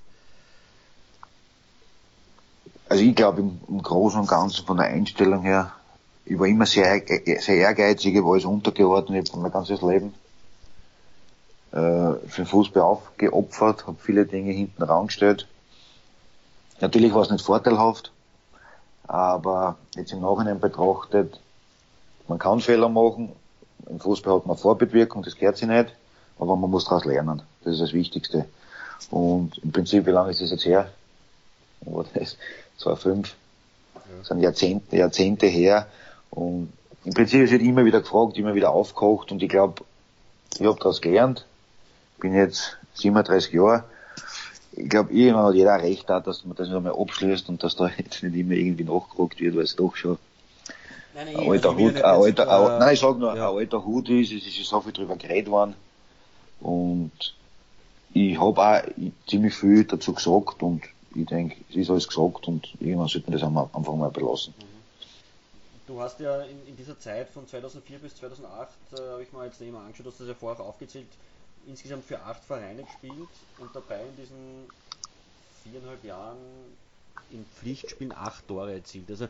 Also ich glaube im Großen und Ganzen von der Einstellung her, ich war immer sehr, sehr ehrgeizig, ich war alles untergeordnet, ich habe mein ganzes Leben für den Fußball aufgeopfert, habe viele Dinge hinten rangestellt. Natürlich war es nicht vorteilhaft, aber jetzt im Nachhinein betrachtet, man kann Fehler machen, im Fußball hat man Vorbildwirkung, das gehört sich nicht, aber man muss daraus lernen, das ist das Wichtigste. Und im Prinzip, wie lange ist das jetzt her? oder 2005, ja. Das sind Jahrzehnte her, und im Prinzip ist halt immer wieder gefragt, immer wieder aufgekocht, und ich glaube, ich habe daraus gelernt, bin jetzt 37 Jahre, ich glaube, irgendwann hat jeder ein Recht da, dass man das nicht einmal abschließt und dass da jetzt nicht immer irgendwie nachgefragt wird, weil es doch schon ein alter Hut ist, es ist so viel drüber geredet worden, und ich habe auch ziemlich viel dazu gesagt, und ich denke, es ist alles gesagt, und irgendwann sollte man das einfach mal belassen. Du hast ja in dieser Zeit von 2004 bis 2008, habe ich mal jetzt nicht mehr angeschaut, du hast das ja vorher aufgezählt, insgesamt für 8 Vereine gespielt und dabei in diesen 4,5 Jahren in Pflichtspielen 8 Tore erzielt. Also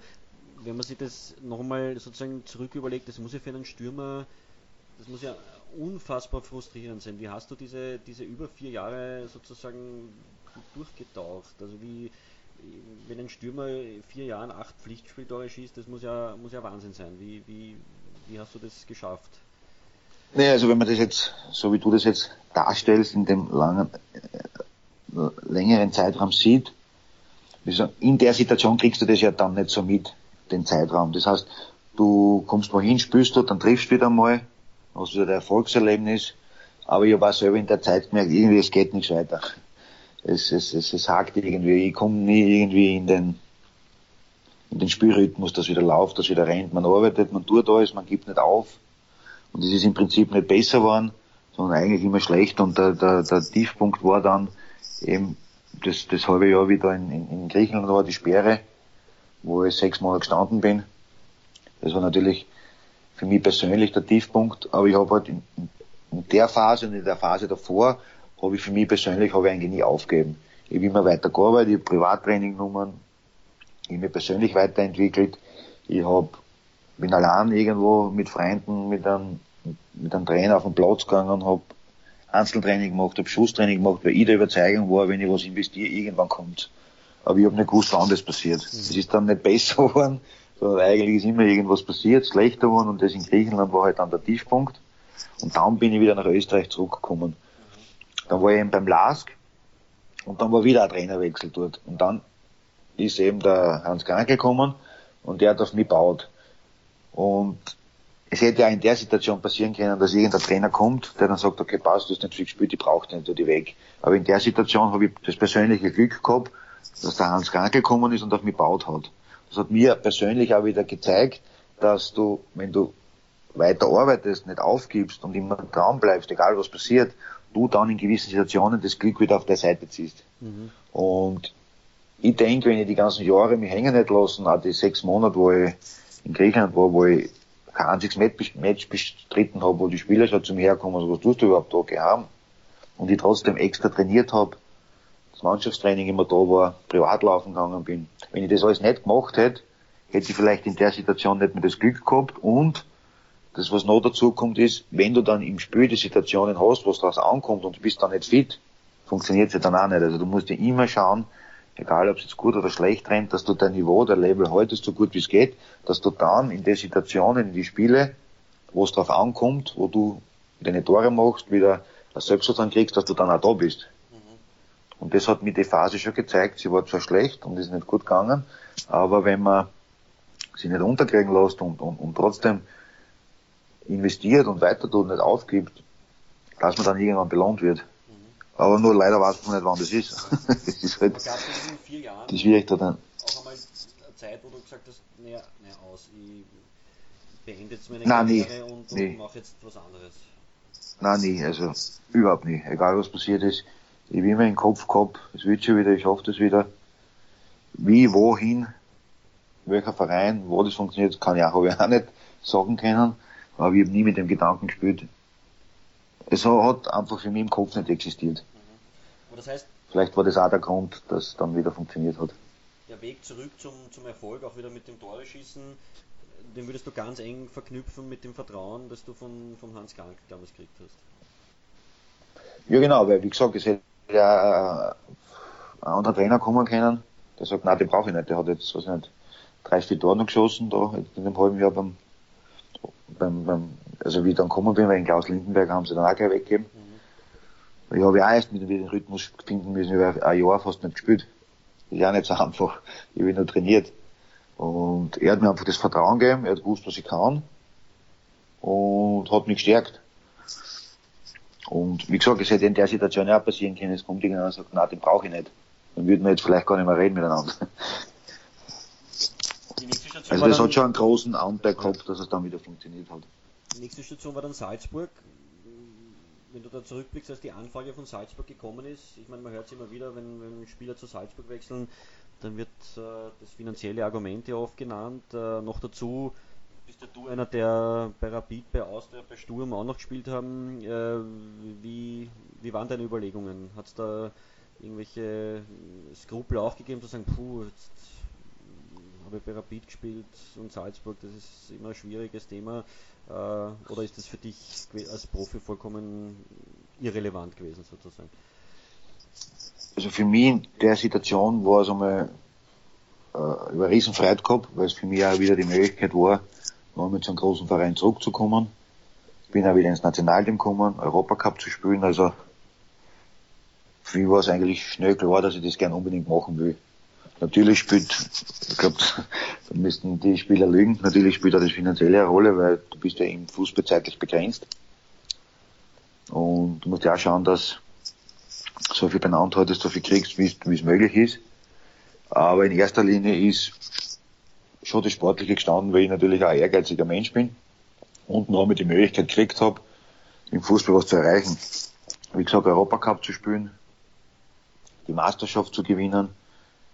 wenn man sich das nochmal sozusagen zurück überlegt, das muss ja für einen Stürmer, das muss ja unfassbar frustrierend sein. Wie hast du diese über 4 Jahre sozusagen durchgetaucht? Also wie, wenn ein Stürmer 4 Jahren 8 Pflichtspieltore schießt, das muss ja Wahnsinn sein. Wie hast du das geschafft? Naja, also wenn man das jetzt, so wie du das jetzt darstellst, in dem längeren Zeitraum sieht, in der Situation kriegst du das ja dann nicht so mit, den Zeitraum. Das heißt, du kommst wohin, spielst du, dann triffst du wieder mal, hast wieder ein Erfolgserlebnis, aber ich habe auch selber in der Zeit gemerkt, irgendwie es geht nichts weiter. Es hakt irgendwie, ich komme nie irgendwie in den Spielrhythmus, dass wieder läuft, dass wieder rennt, man arbeitet, man tut alles, man gibt nicht auf. Und es ist im Prinzip nicht besser geworden, sondern eigentlich immer schlechter. Und der Tiefpunkt war dann eben das halbe Jahr wieder in Griechenland war, die Sperre, wo ich 6 Monate gestanden bin. Das war natürlich für mich persönlich der Tiefpunkt, aber ich habe halt in der Phase und in der Phase davor habe ich für mich persönlich eigentlich nie aufgegeben. Ich habe immer weiter gearbeitet, ich habe Privattraining genommen, ich habe mich persönlich weiterentwickelt, bin allein irgendwo mit Freunden, mit einem Trainer auf den Platz gegangen und hab Einzeltraining gemacht, hab Schusstraining gemacht, weil ich der Überzeugung war, wenn ich was investiere, irgendwann kommt's. Aber ich hab nicht gewusst, wann das passiert. Es ist dann nicht besser geworden, sondern eigentlich ist immer irgendwas passiert, schlechter geworden, und das in Griechenland war halt dann der Tiefpunkt. Und dann bin ich wieder nach Österreich zurückgekommen. Dann war ich eben beim LASK, und dann war wieder ein Trainerwechsel dort. Und dann ist eben der Hans Krankl gekommen, und der hat auf mich gebaut. Und es hätte ja in der Situation passieren können, dass irgendein Trainer kommt, der dann sagt, okay, passt, du hast nicht viel gespielt, ich brauche den, tu die weg. Aber in der Situation habe ich das persönliche Glück gehabt, dass der Hans Krankl gekommen ist und auf mich gebaut hat. Das hat mir persönlich auch wieder gezeigt, dass du, wenn du weiter arbeitest, nicht aufgibst und immer dran bleibst, egal was passiert, du dann in gewissen Situationen das Glück wieder auf der Seite ziehst. Mhm. Und ich denke, wenn ich die ganzen Jahre mich hängen nicht lassen, auch die 6 Monate, wo ich in Griechenland war, wo ich kein einziges Match bestritten habe, wo die Spieler schon zu mir herkommen, also was tust du überhaupt da gehabt? Und ich trotzdem extra trainiert habe, das Mannschaftstraining immer da war, privat laufen gegangen bin. Wenn ich das alles nicht gemacht hätte, hätte ich vielleicht in der Situation nicht mehr das Glück gehabt, und das, was noch dazu kommt, ist, wenn du dann im Spiel die Situationen hast, was draus ankommt, und du bist dann nicht fit, funktioniert es ja dann auch nicht. Also du musst dir immer schauen, egal ob es jetzt gut oder schlecht rennt, dass du dein Niveau, dein Level haltest, so gut wie es geht, dass du dann in den Situationen, in die Spiele, wo es drauf ankommt, wo du deine Tore machst, wieder ein Selbstvertrauen kriegst, dass du dann auch da bist. Mhm. Und das hat mir die Phase schon gezeigt, sie war zwar schlecht und ist nicht gut gegangen, aber wenn man sie nicht unterkriegen lässt und trotzdem investiert und weiter tut, nicht aufgibt, dass man dann irgendwann belohnt wird. Aber nur leider weiß man nicht, wann das ist. Das ist halt die Schwierigkeit dann. Auch einmal eine Zeit, wo du gesagt hast, naja, ich beende jetzt meine Karriere und mache jetzt was anderes. Nein, nie, also überhaupt nie. Egal was passiert ist, ich habe immer im Kopf gehabt, es wird schon wieder, ich schaffe das wieder. Wie, wohin, welcher Verein, wo das funktioniert, habe ich auch nicht sagen können. Aber ich habe nie mit dem Gedanken gespielt. Es hat einfach für mich im Kopf nicht existiert. Mhm. Aber das heißt, vielleicht war das auch der Grund, dass es dann wieder funktioniert hat. Der Weg zurück zum Erfolg, auch wieder mit dem Tore-Schießen, den würdest du ganz eng verknüpfen mit dem Vertrauen, das du von Hans Krankl damals gekriegt hast. Ja genau, weil wie gesagt, es hätte ja ein anderer Trainer kommen können, der sagt, nein, den brauche ich nicht, der hat jetzt, was nicht, 3-4 Tore noch geschossen, da in dem halben Jahr also wie ich dann gekommen bin, weil in Klaus Lindenberg haben sie dann auch gleich weggegeben. Mhm. Ich habe ja auch erst wieder den Rhythmus finden müssen, ich habe ein Jahr fast nicht gespielt. ist ja nicht so einfach. Ich bin nur trainiert. Und er hat mir einfach das Vertrauen gegeben, er hat gewusst, was ich kann und hat mich gestärkt. Und wie gesagt, es hätte in der Situation ja auch passieren können, es kommt irgendjemand und sagt, nein, den brauche ich nicht. Dann würden wir jetzt vielleicht gar nicht mehr reden miteinander. Also das hat schon einen großen Anteil gehabt, dass es dann wieder funktioniert hat. Die nächste Station war dann Salzburg. Wenn du da zurückblickst, als die Anfrage von Salzburg gekommen ist, ich meine, man hört es immer wieder, wenn Spieler zu Salzburg wechseln, dann wird das finanzielle Argument ja oft genannt. Noch dazu bist ja du einer, der bei Rapid, bei Austria, bei Sturm auch noch gespielt haben. Wie waren deine Überlegungen? Hat es da irgendwelche Skrupel aufgegeben, zu sagen, jetzt habe ich bei Rapid gespielt und Salzburg, das ist immer ein schwieriges Thema? Oder ist das für dich als Profi vollkommen irrelevant gewesen, sozusagen? Also für mich in der Situation war es einmal eine Riesenfreude gehabt, weil es für mich auch wieder die Möglichkeit war, nochmal zu einem großen Verein zurückzukommen. Ich bin auch wieder ins Nationalteam gekommen, Europacup zu spielen. Also für mich war es eigentlich schnell klar, dass ich das gerne unbedingt machen will. Natürlich spielt, ich glaube, da müssten die Spieler lügen, natürlich spielt auch das finanzielle eine Rolle, weil du bist ja im Fußball zeitlich begrenzt. Und du musst ja auch schauen, dass so viel beieinander hattest, so viel kriegst, wie es möglich ist. Aber in erster Linie ist schon das Sportliche gestanden, weil ich natürlich auch ein ehrgeiziger Mensch bin und noch mit die Möglichkeit gekriegt habe, im Fußball was zu erreichen. Wie gesagt, Europacup zu spielen, die Meisterschaft zu gewinnen,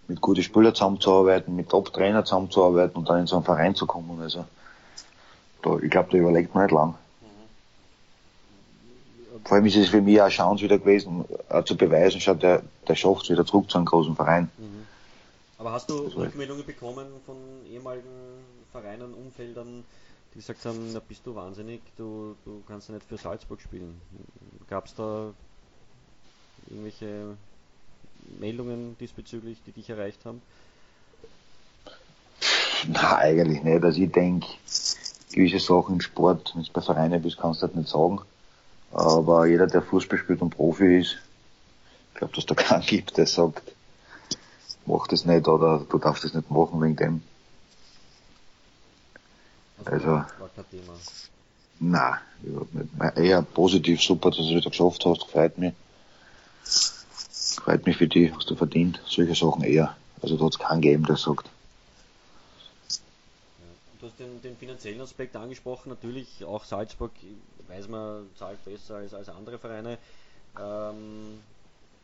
mit guten Spielern zusammenzuarbeiten, mit Top-Trainern zusammenzuarbeiten und dann in so einen Verein zu kommen. Also, ich glaube, da überlegt man nicht lang. Vor allem ist es für mich auch eine Chance wieder gewesen, auch zu beweisen, schaut, der schafft es wieder zurück zu einem großen Verein. Mhm. Aber hast du Rückmeldungen bekommen von ehemaligen Vereinen, Umfeldern, die gesagt haben, da bist du wahnsinnig, du kannst ja nicht für Salzburg spielen? Gab es da irgendwelche Meldungen diesbezüglich, die dich erreicht haben? Nein, eigentlich nicht. Also ich denke, gewisse Sachen im Sport, wenn du bei Vereinen bist, kannst du das nicht sagen. Aber jeder, der Fußball spielt und Profi ist, ich glaube, dass da keinen gibt, der sagt, mach das nicht oder du darfst das nicht machen wegen dem. Also war kein Thema. Nein, überhaupt nicht. Eher positiv, super, dass du es wieder geschafft hast, freut mich. Freut mich für dich, was du verdient. Solche Sachen eher. Also da hat es keinen gegeben, der sagt. Du hast den finanziellen Aspekt angesprochen, natürlich auch Salzburg, weiß man, zahlt besser als andere Vereine.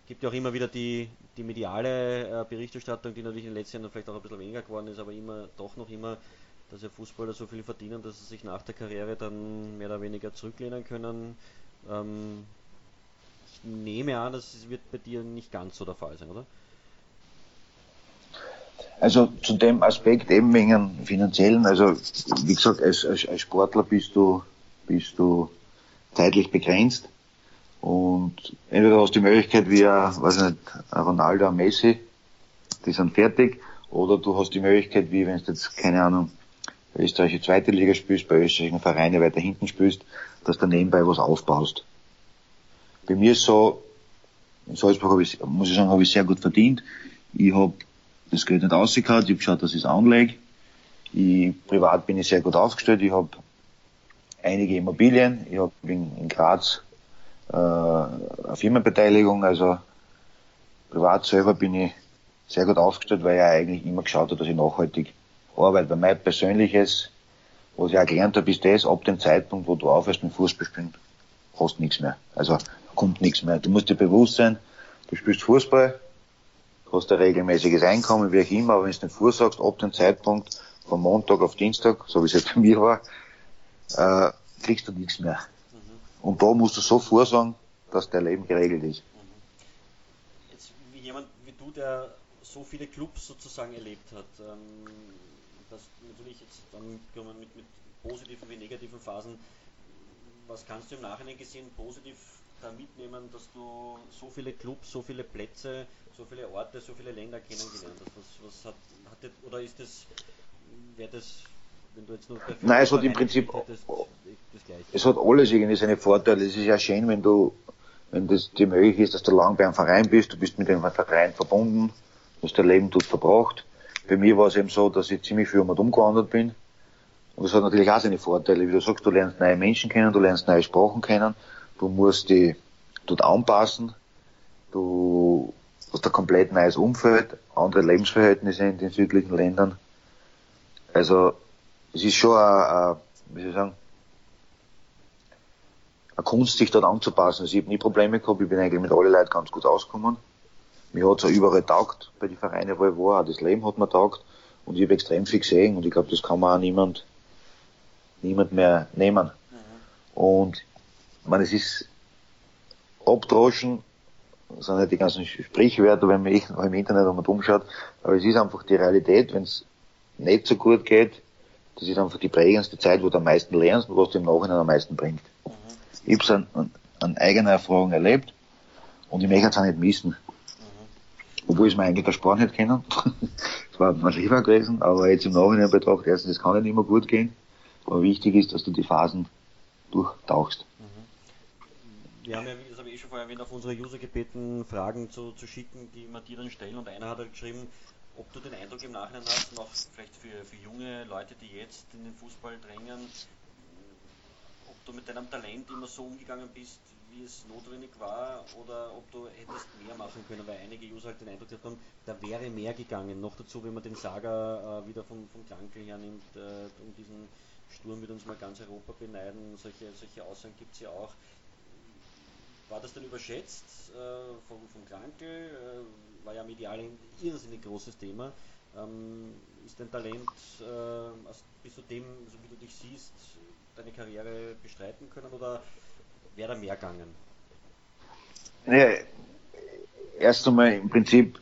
Gibt ja auch immer wieder die mediale Berichterstattung, die natürlich in den letzten Jahren vielleicht auch ein bisschen weniger geworden ist, aber immer, dass ja Fußballer so viel verdienen, dass sie sich nach der Karriere dann mehr oder weniger zurücklehnen können. Ich nehme an, das wird bei dir nicht ganz so der Fall sein, oder? Also zu dem Aspekt eben wegen dem finanziellen, also wie gesagt, als Sportler bist du zeitlich begrenzt und entweder hast du die Möglichkeit wie ein Ronaldo, ein Messi, die sind fertig, oder du hast die Möglichkeit wie, wenn du jetzt, keine Ahnung, österreichische zweite Liga spielst, bei österreichischen Vereinen weiter hinten spielst, dass du nebenbei was aufbaust. Bei mir ist so, in Salzburg habe ich sehr gut verdient, ich habe das Geld nicht rausgehauen, ich habe geschaut, dass ich es anlege. Privat bin ich sehr gut aufgestellt, ich habe einige Immobilien, ich habe in Graz eine Firmenbeteiligung, also privat selber bin ich sehr gut aufgestellt, weil ich eigentlich immer geschaut habe, dass ich nachhaltig arbeite. Weil mein persönliches, was ich auch gelernt habe, ist das, ab dem Zeitpunkt, wo du aufhörst mit Fußball spielen, hast nichts mehr. Also kommt nichts mehr. Du musst dir bewusst sein, du spielst Fußball, hast ein regelmäßiges Einkommen, wie auch immer, aber wenn du nicht vorsagst, ab dem Zeitpunkt von Montag auf Dienstag, so wie es jetzt bei mir war, kriegst du nichts mehr. Mhm. Und da musst du so vorsagen, dass dein Leben geregelt ist. Mhm. Jetzt, wie jemand wie du, der so viele Clubs sozusagen erlebt hat, das natürlich jetzt dann mit positiven wie negativen Phasen, was kannst du im Nachhinein gesehen positiv da mitnehmen, dass du so viele Clubs, so viele Plätze, so viele Orte, so viele Länder kennengelernt hast? Was hat oder ist das, wäre das, wenn du jetzt nur... Nein, es hat im Prinzip, das Gleiche. Es hat alles irgendwie seine Vorteile. Es ist ja schön, wenn das dir möglich ist, dass du lang bei einem Verein bist, du bist mit dem Verein verbunden, das der Leben dort verbracht. Bei mir war es eben so, dass ich ziemlich viel um und umgewandert bin. Und das hat natürlich auch seine Vorteile. Wie du sagst, du lernst neue Menschen kennen, du lernst neue Sprachen kennen, du musst dich dort anpassen, du hast ein komplett neues Umfeld, andere Lebensverhältnisse in den südlichen Ländern. Also, es ist schon eine, wie soll ich sagen, eine Kunst, sich dort anzupassen. Also ich habe nie Probleme gehabt, ich bin eigentlich mit allen Leuten ganz gut ausgekommen. Mir hat es auch überall taugt, bei den Vereinen, wo ich war, auch das Leben hat mir taugt und ich habe extrem viel gesehen und ich glaube, das kann man auch niemand mehr nehmen. Mhm. Und ich meine, es ist abdroschen, das sind nicht die ganzen Sprichwörter, wenn man im Internet umschaut, aber es ist einfach die Realität, wenn es nicht so gut geht, das ist einfach die prägendste Zeit, wo du am meisten lernst und was du im Nachhinein am meisten bringt. Mhm. Ich habe es an eigener Erfahrung erlebt und ich möchte es auch nicht missen. Obwohl ich es mir eigentlich der Sport nicht kennen. Das war mein Lieber gewesen, aber jetzt im Nachhinein betrachtet, erstens, das kann nicht immer gut gehen. Aber wichtig ist, dass du die Phasen durchtauchst. Wir haben ja, das habe ich schon vorher erwähnt, auf unsere User gebeten, Fragen zu schicken, die man dir dann stellen. Und einer hat halt geschrieben, ob du den Eindruck im Nachhinein hast, und auch vielleicht für junge Leute, die jetzt in den Fußball drängen, ob du mit deinem Talent immer so umgegangen bist, wie es notwendig war, oder ob du hättest mehr machen können, weil einige User halt den Eindruck gehabt haben, da wäre mehr gegangen. Noch dazu, wenn man den Saga wieder vom Krankl her nimmt, um diesen Sturm wird uns mal ganz Europa beneiden, solche Aussagen gibt es ja auch. War das dann überschätzt vom Krankl? War ja medial ein irrsinnig großes Thema. Ist dein Talent bis zu dem, so wie du dich siehst, deine Karriere bestreiten können, oder wäre da mehr gegangen? Naja, erst einmal im Prinzip,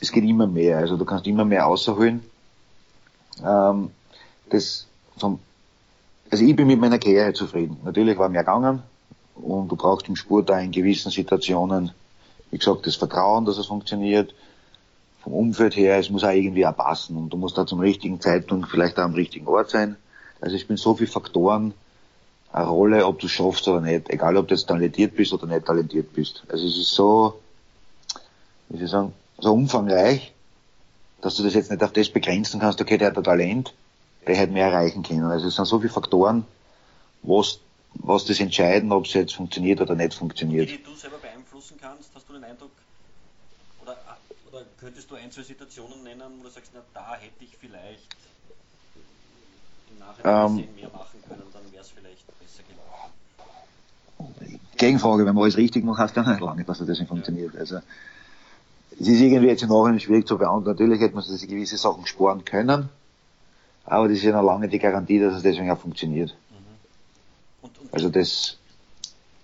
es geht immer mehr, also du kannst immer mehr rausholen. Also ich bin mit meiner Karriere zufrieden. Natürlich war mehr gegangen und du brauchst im Sport da in gewissen Situationen, wie gesagt, das Vertrauen, dass es funktioniert. Vom Umfeld her, es muss auch irgendwie auch passen und du musst da zum richtigen Zeitpunkt vielleicht auch am richtigen Ort sein. Also es spielen so viele Faktoren eine Rolle, ob du es schaffst oder nicht. Egal, ob du jetzt talentiert bist oder nicht talentiert bist. Also es ist so, wie soll ich sagen, so umfangreich, dass du das jetzt nicht auf das begrenzen kannst, okay, der hat ein Talent, der hätte mehr erreichen können. Also es sind so viele Faktoren, was das entscheiden, ob es jetzt funktioniert oder nicht funktioniert. Die du selber beeinflussen kannst, hast du den Eindruck, oder könntest du ein, zwei Situationen nennen, wo du sagst, na, da hätte ich vielleicht im Nachhinein mehr machen können, dann wäre es vielleicht besser gelaufen. Gegenfrage, wenn man alles richtig macht, heißt ja nicht lange, dass das nicht funktioniert. Ja. Also, es ist irgendwie jetzt im Nachhinein schwierig zu beantworten. Natürlich hätte man sich gewisse Sachen sparen können, aber das ist ja noch lange die Garantie, dass es deswegen auch funktioniert. Mhm. Und also das...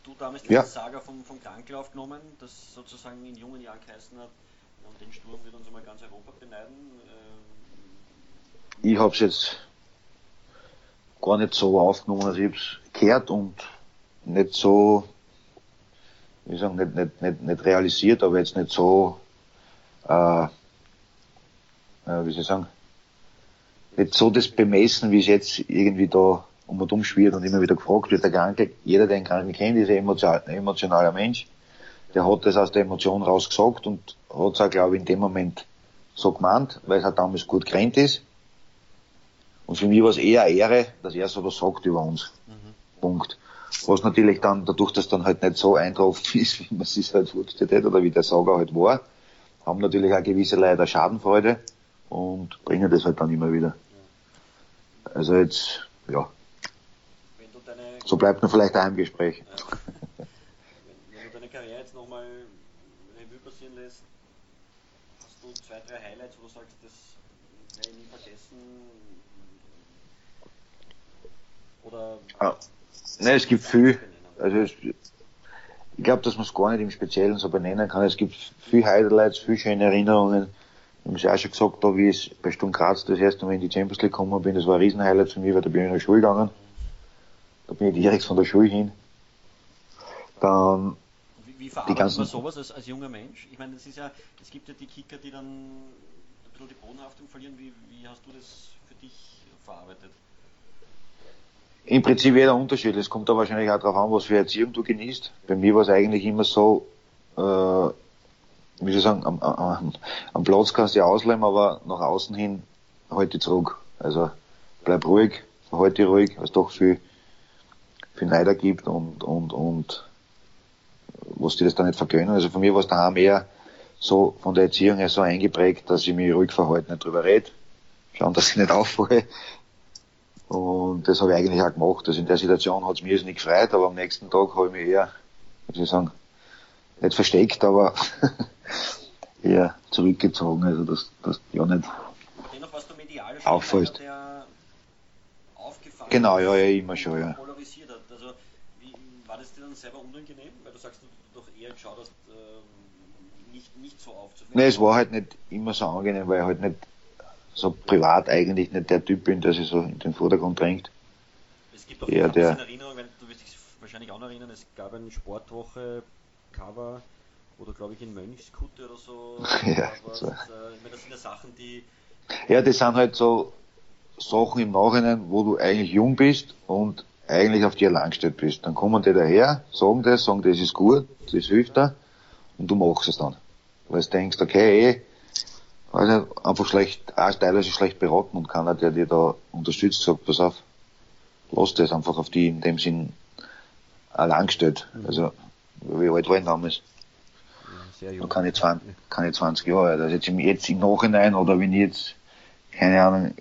Du damals die Saga vom Krankl aufgenommen, das sozusagen in jungen Jahren geheißen hat, und den Sturm wird uns einmal ganz Europa beneiden. Ich hab's jetzt gar nicht so aufgenommen, also ich hab's gehört und nicht so, wie sagen, nicht realisiert, aber jetzt nicht so, wie soll ich sagen, nicht so das bemessen, wie es jetzt irgendwie da um und um schwirrt und immer wieder gefragt wird. Der Kranke, jeder, der den Kranken kennt, ist ein emotionaler Mensch. Der hat das aus der Emotion rausgesagt und hat es auch, glaube ich, in dem Moment so gemeint, weil es auch damals gut gerannt ist. Und für mich war es eher eine Ehre, dass er so was sagt über uns. Mhm. Punkt. Was natürlich dann, dadurch, dass dann halt nicht so eingetroffen ist, wie man sich halt vorgestellt hat, oder wie der Sager halt war, haben natürlich auch gewisse Leute Schadenfreude und bringen das halt dann immer wieder. Ja. Also jetzt, ja. So bleibt man vielleicht auch im Gespräch. Ja. Wenn du deine Karriere jetzt nochmal Revue passieren lässt, hast du 2, 3 Highlights, wo du sagst, das werde ich nie vergessen? Oder? Nein, es gibt viel. Also ich glaube, dass man es gar nicht im Speziellen so benennen kann. Es gibt viel Highlights, viel schöne Erinnerungen. Ich habe es ja auch schon gesagt, da wie ich bei Sturm Graz das erste Mal in die Champions League gekommen bin, das war ein Riesen-Highlight für mich, weil da bin ich in die Schule gegangen. Da bin ich direkt von der Schule hin. Dann wie verarbeitet man sowas als junger Mensch? Ich meine, es gibt ja die Kicker, die dann ein bisschen die Bodenhaftung verlieren. Wie hast du das für dich verarbeitet? Im Prinzip jeder Unterschied. Es kommt da wahrscheinlich auch darauf an, was für Erziehung du genießt. Bei mir war es eigentlich immer so, wie soll ich sagen, am Platz kannst du ja ausleihen, aber nach außen hin halt dich zurück. Also bleib ruhig, verhalte dich ruhig, weil es doch viel Neider gibt und was die das da nicht vergönnen. Also von mir war es daheim eher so von der Erziehung her so eingeprägt, dass ich mich ruhig verhalte, nicht drüber rede, schauen, dass ich nicht auffalle. Und das habe ich eigentlich auch gemacht. Also in der Situation hat es mir jetzt nicht gefreut, aber am nächsten Tag habe ich mich eher, wie soll ich sagen, nicht versteckt, aber eher zurückgezogen. Also das ja nicht was du medial auffallst. Der aufgefallen genau, ja, immer schon, ja. Polarisiert hat. Also war das dir dann selber unangenehm? Weil du sagst, du doch eher geschaut hast, nicht so aufzufallen. Nee, es war halt nicht immer so angenehm, weil ich halt nicht so privat eigentlich nicht der Typ bin, der sich so in den Vordergrund drängt. Es gibt auch eher in Erinnerung, weil du wirst dich wahrscheinlich auch noch erinnern, es gab eine Sportwoche-Cover oder glaube ich in Mönchskutte oder so. Ja, so. Ich meine, das sind ja Sachen, die... Ja, das sind halt so Sachen im Nachhinein, wo du eigentlich jung bist und eigentlich auf dir langgestellt bist. Dann kommen die daher, sagen das ist gut, das hilft dir und du machst es dann. Weil du denkst, okay, also einfach schlecht, auch teilweise schlecht beraten und keiner, der dir da unterstützt, sagt, pass auf, lass das einfach auf die in dem Sinn allein gestellt. Also, wie alt war ich damals? Sehr jung. Da keine 20 Jahre alt. Also jetzt im Nachhinein oder wenn ich jetzt, keine Ahnung,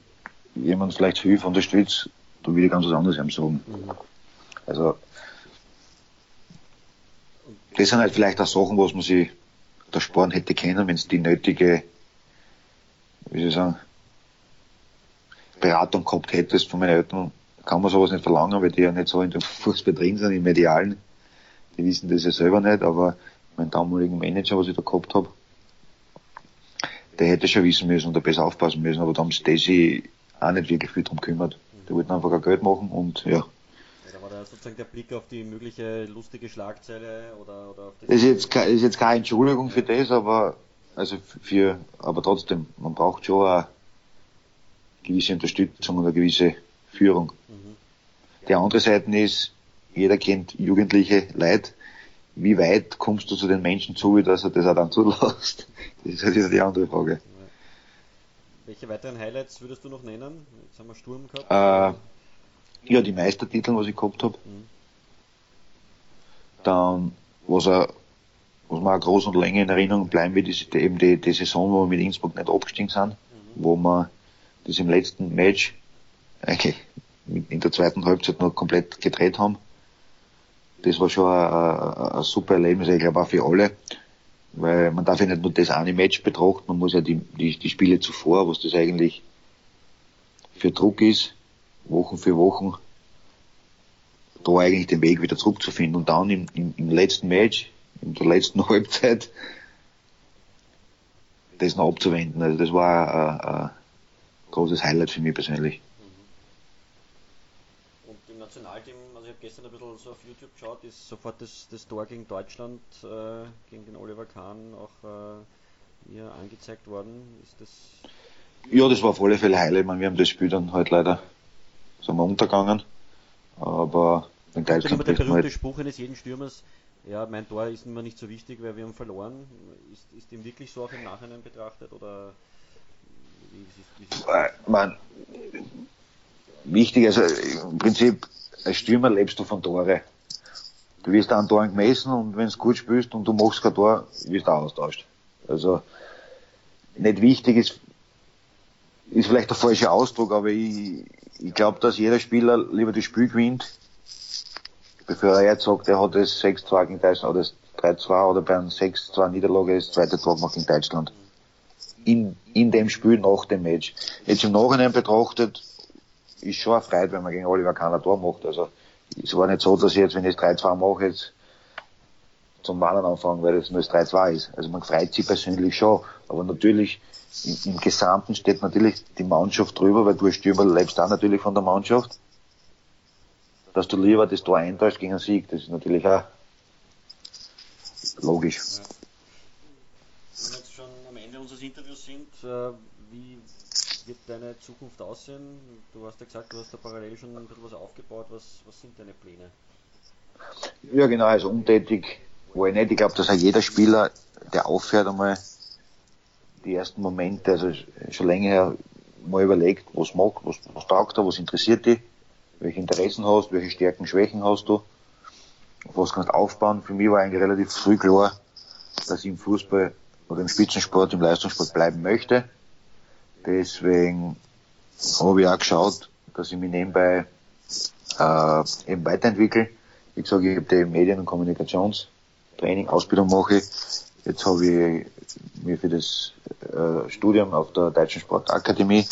jemand vielleicht hilft, unterstützt, dann will ich ganz was anderes ihm sagen. Mhm. Also, das sind halt vielleicht auch Sachen, was man sich da sparen hätte können, wenn es die nötige, wie soll ich sagen, Beratung gehabt hättest von meinen Eltern, kann man sowas nicht verlangen, weil die ja nicht so in dem Fußball drin sind, im Medialen. Die wissen das ja selber nicht, aber mein damaligen Manager, was ich da gehabt habe, der hätte schon wissen müssen und da besser aufpassen müssen, aber da haben sie sich auch nicht wirklich viel drum gekümmert. Die wollten einfach kein Geld machen und ja. Da war da sozusagen der Blick auf die mögliche lustige Schlagzeile oder auf das. Ist jetzt keine Entschuldigung für das, aber also aber trotzdem, man braucht schon eine gewisse Unterstützung und eine gewisse Führung. Mhm. Die andere Seite ist, jeder kennt jugendliche Leute. Wie weit kommst du zu den Menschen zu, wie dass er das auch dann zulässt? Das ist halt die andere Frage. Ja. Welche weiteren Highlights würdest du noch nennen? Jetzt haben wir Sturm gehabt. Ja, die Meistertitel, was ich gehabt habe. Mhm. Dann, was mir auch groß und länger in Erinnerung bleiben wird, ist eben die Saison, wo wir mit Innsbruck nicht abgestiegen sind, wo wir das im letzten Match eigentlich in der zweiten Halbzeit noch komplett gedreht haben. Das war schon ein super Erlebnis, ich glaube auch für alle, weil man darf ja nicht nur das eine Match betrachten, man muss ja die Spiele zuvor, was das eigentlich für Druck ist, Wochen für Wochen, da eigentlich den Weg wieder zurückzufinden und dann im letzten Match, in der letzten Halbzeit das noch abzuwenden. Also das war ein großes Highlight für mich persönlich. Und im Nationalteam, also ich habe gestern ein bisschen so auf YouTube geschaut, ist sofort das Tor gegen Deutschland, gegen den Oliver Kahn auch hier angezeigt worden. Ist das... Ja, das war auf alle Fälle Highlight. Ich meine, wir haben das Spiel dann halt leider sind wir untergegangen, aber in Deutschland... Das ist immer der berühmte Spruch eines jeden Stürmers, ja, mein Tor ist mir nicht so wichtig, weil wir haben verloren. Ist dem wirklich so auch im Nachhinein betrachtet? Oder wie ist man, wichtig, also im Prinzip, als Stürmer lebst du von Tore. Du wirst an Toren gemessen und wenn du gut spielst und du machst kein Tor, wirst du auch austauscht. Also, nicht wichtig ist vielleicht der falsche Ausdruck, aber ich glaube, dass jeder Spieler lieber das Spiel gewinnt, bevor er jetzt sagt, er hat das 6-2 gegen Deutschland, oder das 3-2, oder bei einem 6-2 Niederlage das zweite Tor gemacht gegen Deutschland. In dem Spiel nach dem Match. Jetzt im Nachhinein betrachtet, ist schon eine Freude, wenn man gegen Oliver Kahn ein Tor macht. Also, es war nicht so, dass ich jetzt, wenn ich das 3-2 mache, jetzt zum Wahlen anfange, weil es nur das 3-2 ist. Also, man freut sich persönlich schon. Aber natürlich, im Gesamten steht natürlich die Mannschaft drüber, weil du als Stürmer lebst auch natürlich von der Mannschaft. Dass du lieber das Tor eintäuschst gegen einen Sieg, das ist natürlich auch logisch. Ja. Wenn wir jetzt schon am Ende unseres Interviews sind, wie wird deine Zukunft aussehen? Du hast ja gesagt, du hast da parallel schon ein bisschen was aufgebaut, was sind deine Pläne? Ja genau, also untätig war ich nicht, ich glaube, dass auch jeder Spieler der aufhört, einmal die ersten Momente, also schon länger her, mal überlegt, was mag, was taugt er, was interessiert dich, welche Interessen hast, welche Stärken, Schwächen hast du, auf was kannst du aufbauen. Für mich war eigentlich relativ früh klar, dass ich im Fußball oder im Spitzensport, im Leistungssport bleiben möchte. Deswegen habe ich auch geschaut, dass ich mich nebenbei eben weiterentwickle. Wie gesagt, ich habe Medien- und Kommunikationstraining, Ausbildung mache ich. Jetzt habe ich mir für das Studium auf der Deutschen Sportakademie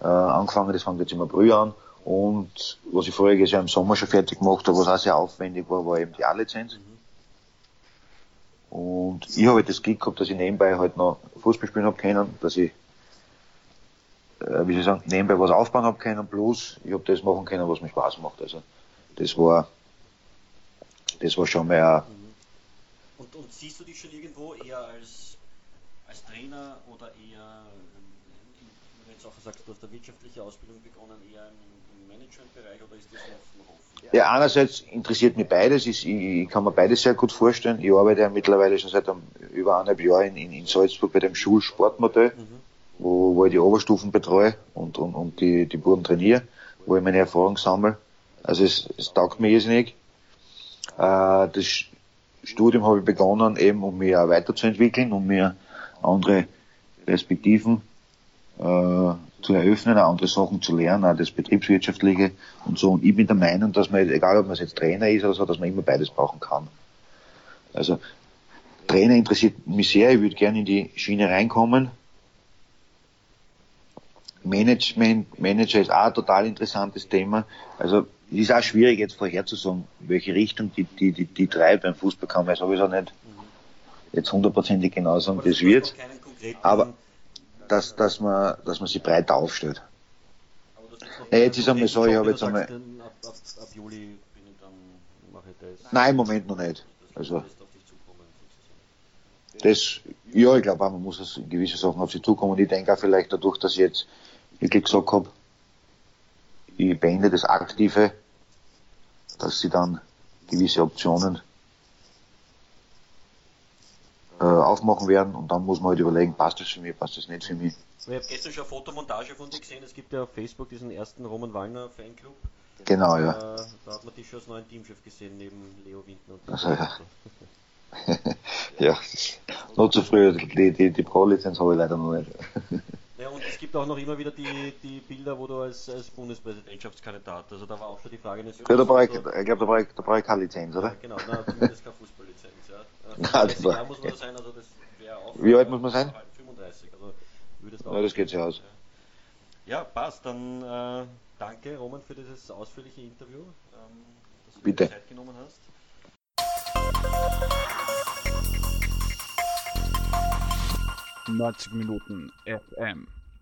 angefangen. Das fängt jetzt im April an. Und was ich voriges Jahr im Sommer schon fertig gemacht habe, was auch sehr aufwendig war, war eben die A-Lizenz. Und ich habe das Glück gehabt, dass ich nebenbei halt noch Fußball spielen habe können, dass ich nebenbei was aufbauen habe können, plus ich habe das machen können, was mir Spaß macht. Also das war schon mehr. Und siehst du dich schon irgendwo eher als Trainer oder eher, wenn du jetzt auch sagst, du hast eine wirtschaftliche Ausbildung begonnen, eher im Managementbereich, oder ist das noch offen? Ja, einerseits interessiert mich beides, ich kann mir beides sehr gut vorstellen. Ich arbeite ja mittlerweile schon seit über eineinhalb Jahren in Salzburg bei dem Schulsportmodell, wo ich die Oberstufen betreue und die Buben trainiere, wo ich meine Erfahrung sammle. Also es taugt mir irrsinnig. Das Studium habe ich begonnen, eben um mich auch weiterzuentwickeln, um mir andere Perspektiven zu eröffnen, auch andere Sachen zu lernen, auch das Betriebswirtschaftliche und so. Und ich bin der Meinung, dass man, egal ob man jetzt Trainer ist oder so, dass man immer beides brauchen kann. Also Trainer interessiert mich sehr, ich würde gerne in die Schiene reinkommen. Manager ist auch ein total interessantes Thema. Also es ist auch schwierig jetzt vorherzusagen, welche Richtung die treibt. Beim Fußball kann man sowieso nicht jetzt hundertprozentig genau sagen, das wird. Aber dass man sich breiter aufstellt. Jetzt ist einmal so, ich habe jetzt einmal... Nein, im Moment noch nicht. Also das, ja, ich glaube auch, man muss auf gewisse Sachen auf sich zukommen. Und ich denke auch vielleicht dadurch, dass ich jetzt wirklich gesagt habe, ich beende das Aktive, dass sie dann gewisse Optionen aufmachen werden, und dann muss man halt überlegen, passt das für mich, passt das nicht für mich. Ich habe gestern schon eine Fotomontage von dir gesehen, es gibt ja auf Facebook diesen ersten Roman Wallner Fanclub. Genau, ja. Da hat man dich schon als neuen Teamchef gesehen, neben Leo Wintner. Also, ja. Ja, noch zu früh, die Pro-Lizenz habe ich leider noch nicht. Ja, und es gibt auch noch immer wieder die Bilder, wo du als Bundespräsidentschaftskandidat, also da war auch schon die Frage eines... Ja, da brauche ich keine Lizenz, oder? Ja, genau, nein, zumindest keine Fußballlizenz, ja. 35 Jahre muss man da sein, also das wäre auch... Wie alt muss man sein? 35, also würdest du auch... Ja, das geht sich aus. Ja, passt, dann danke Roman für dieses ausführliche Interview, dass du dir Zeit genommen hast. Bitte. 90 Minuten FM.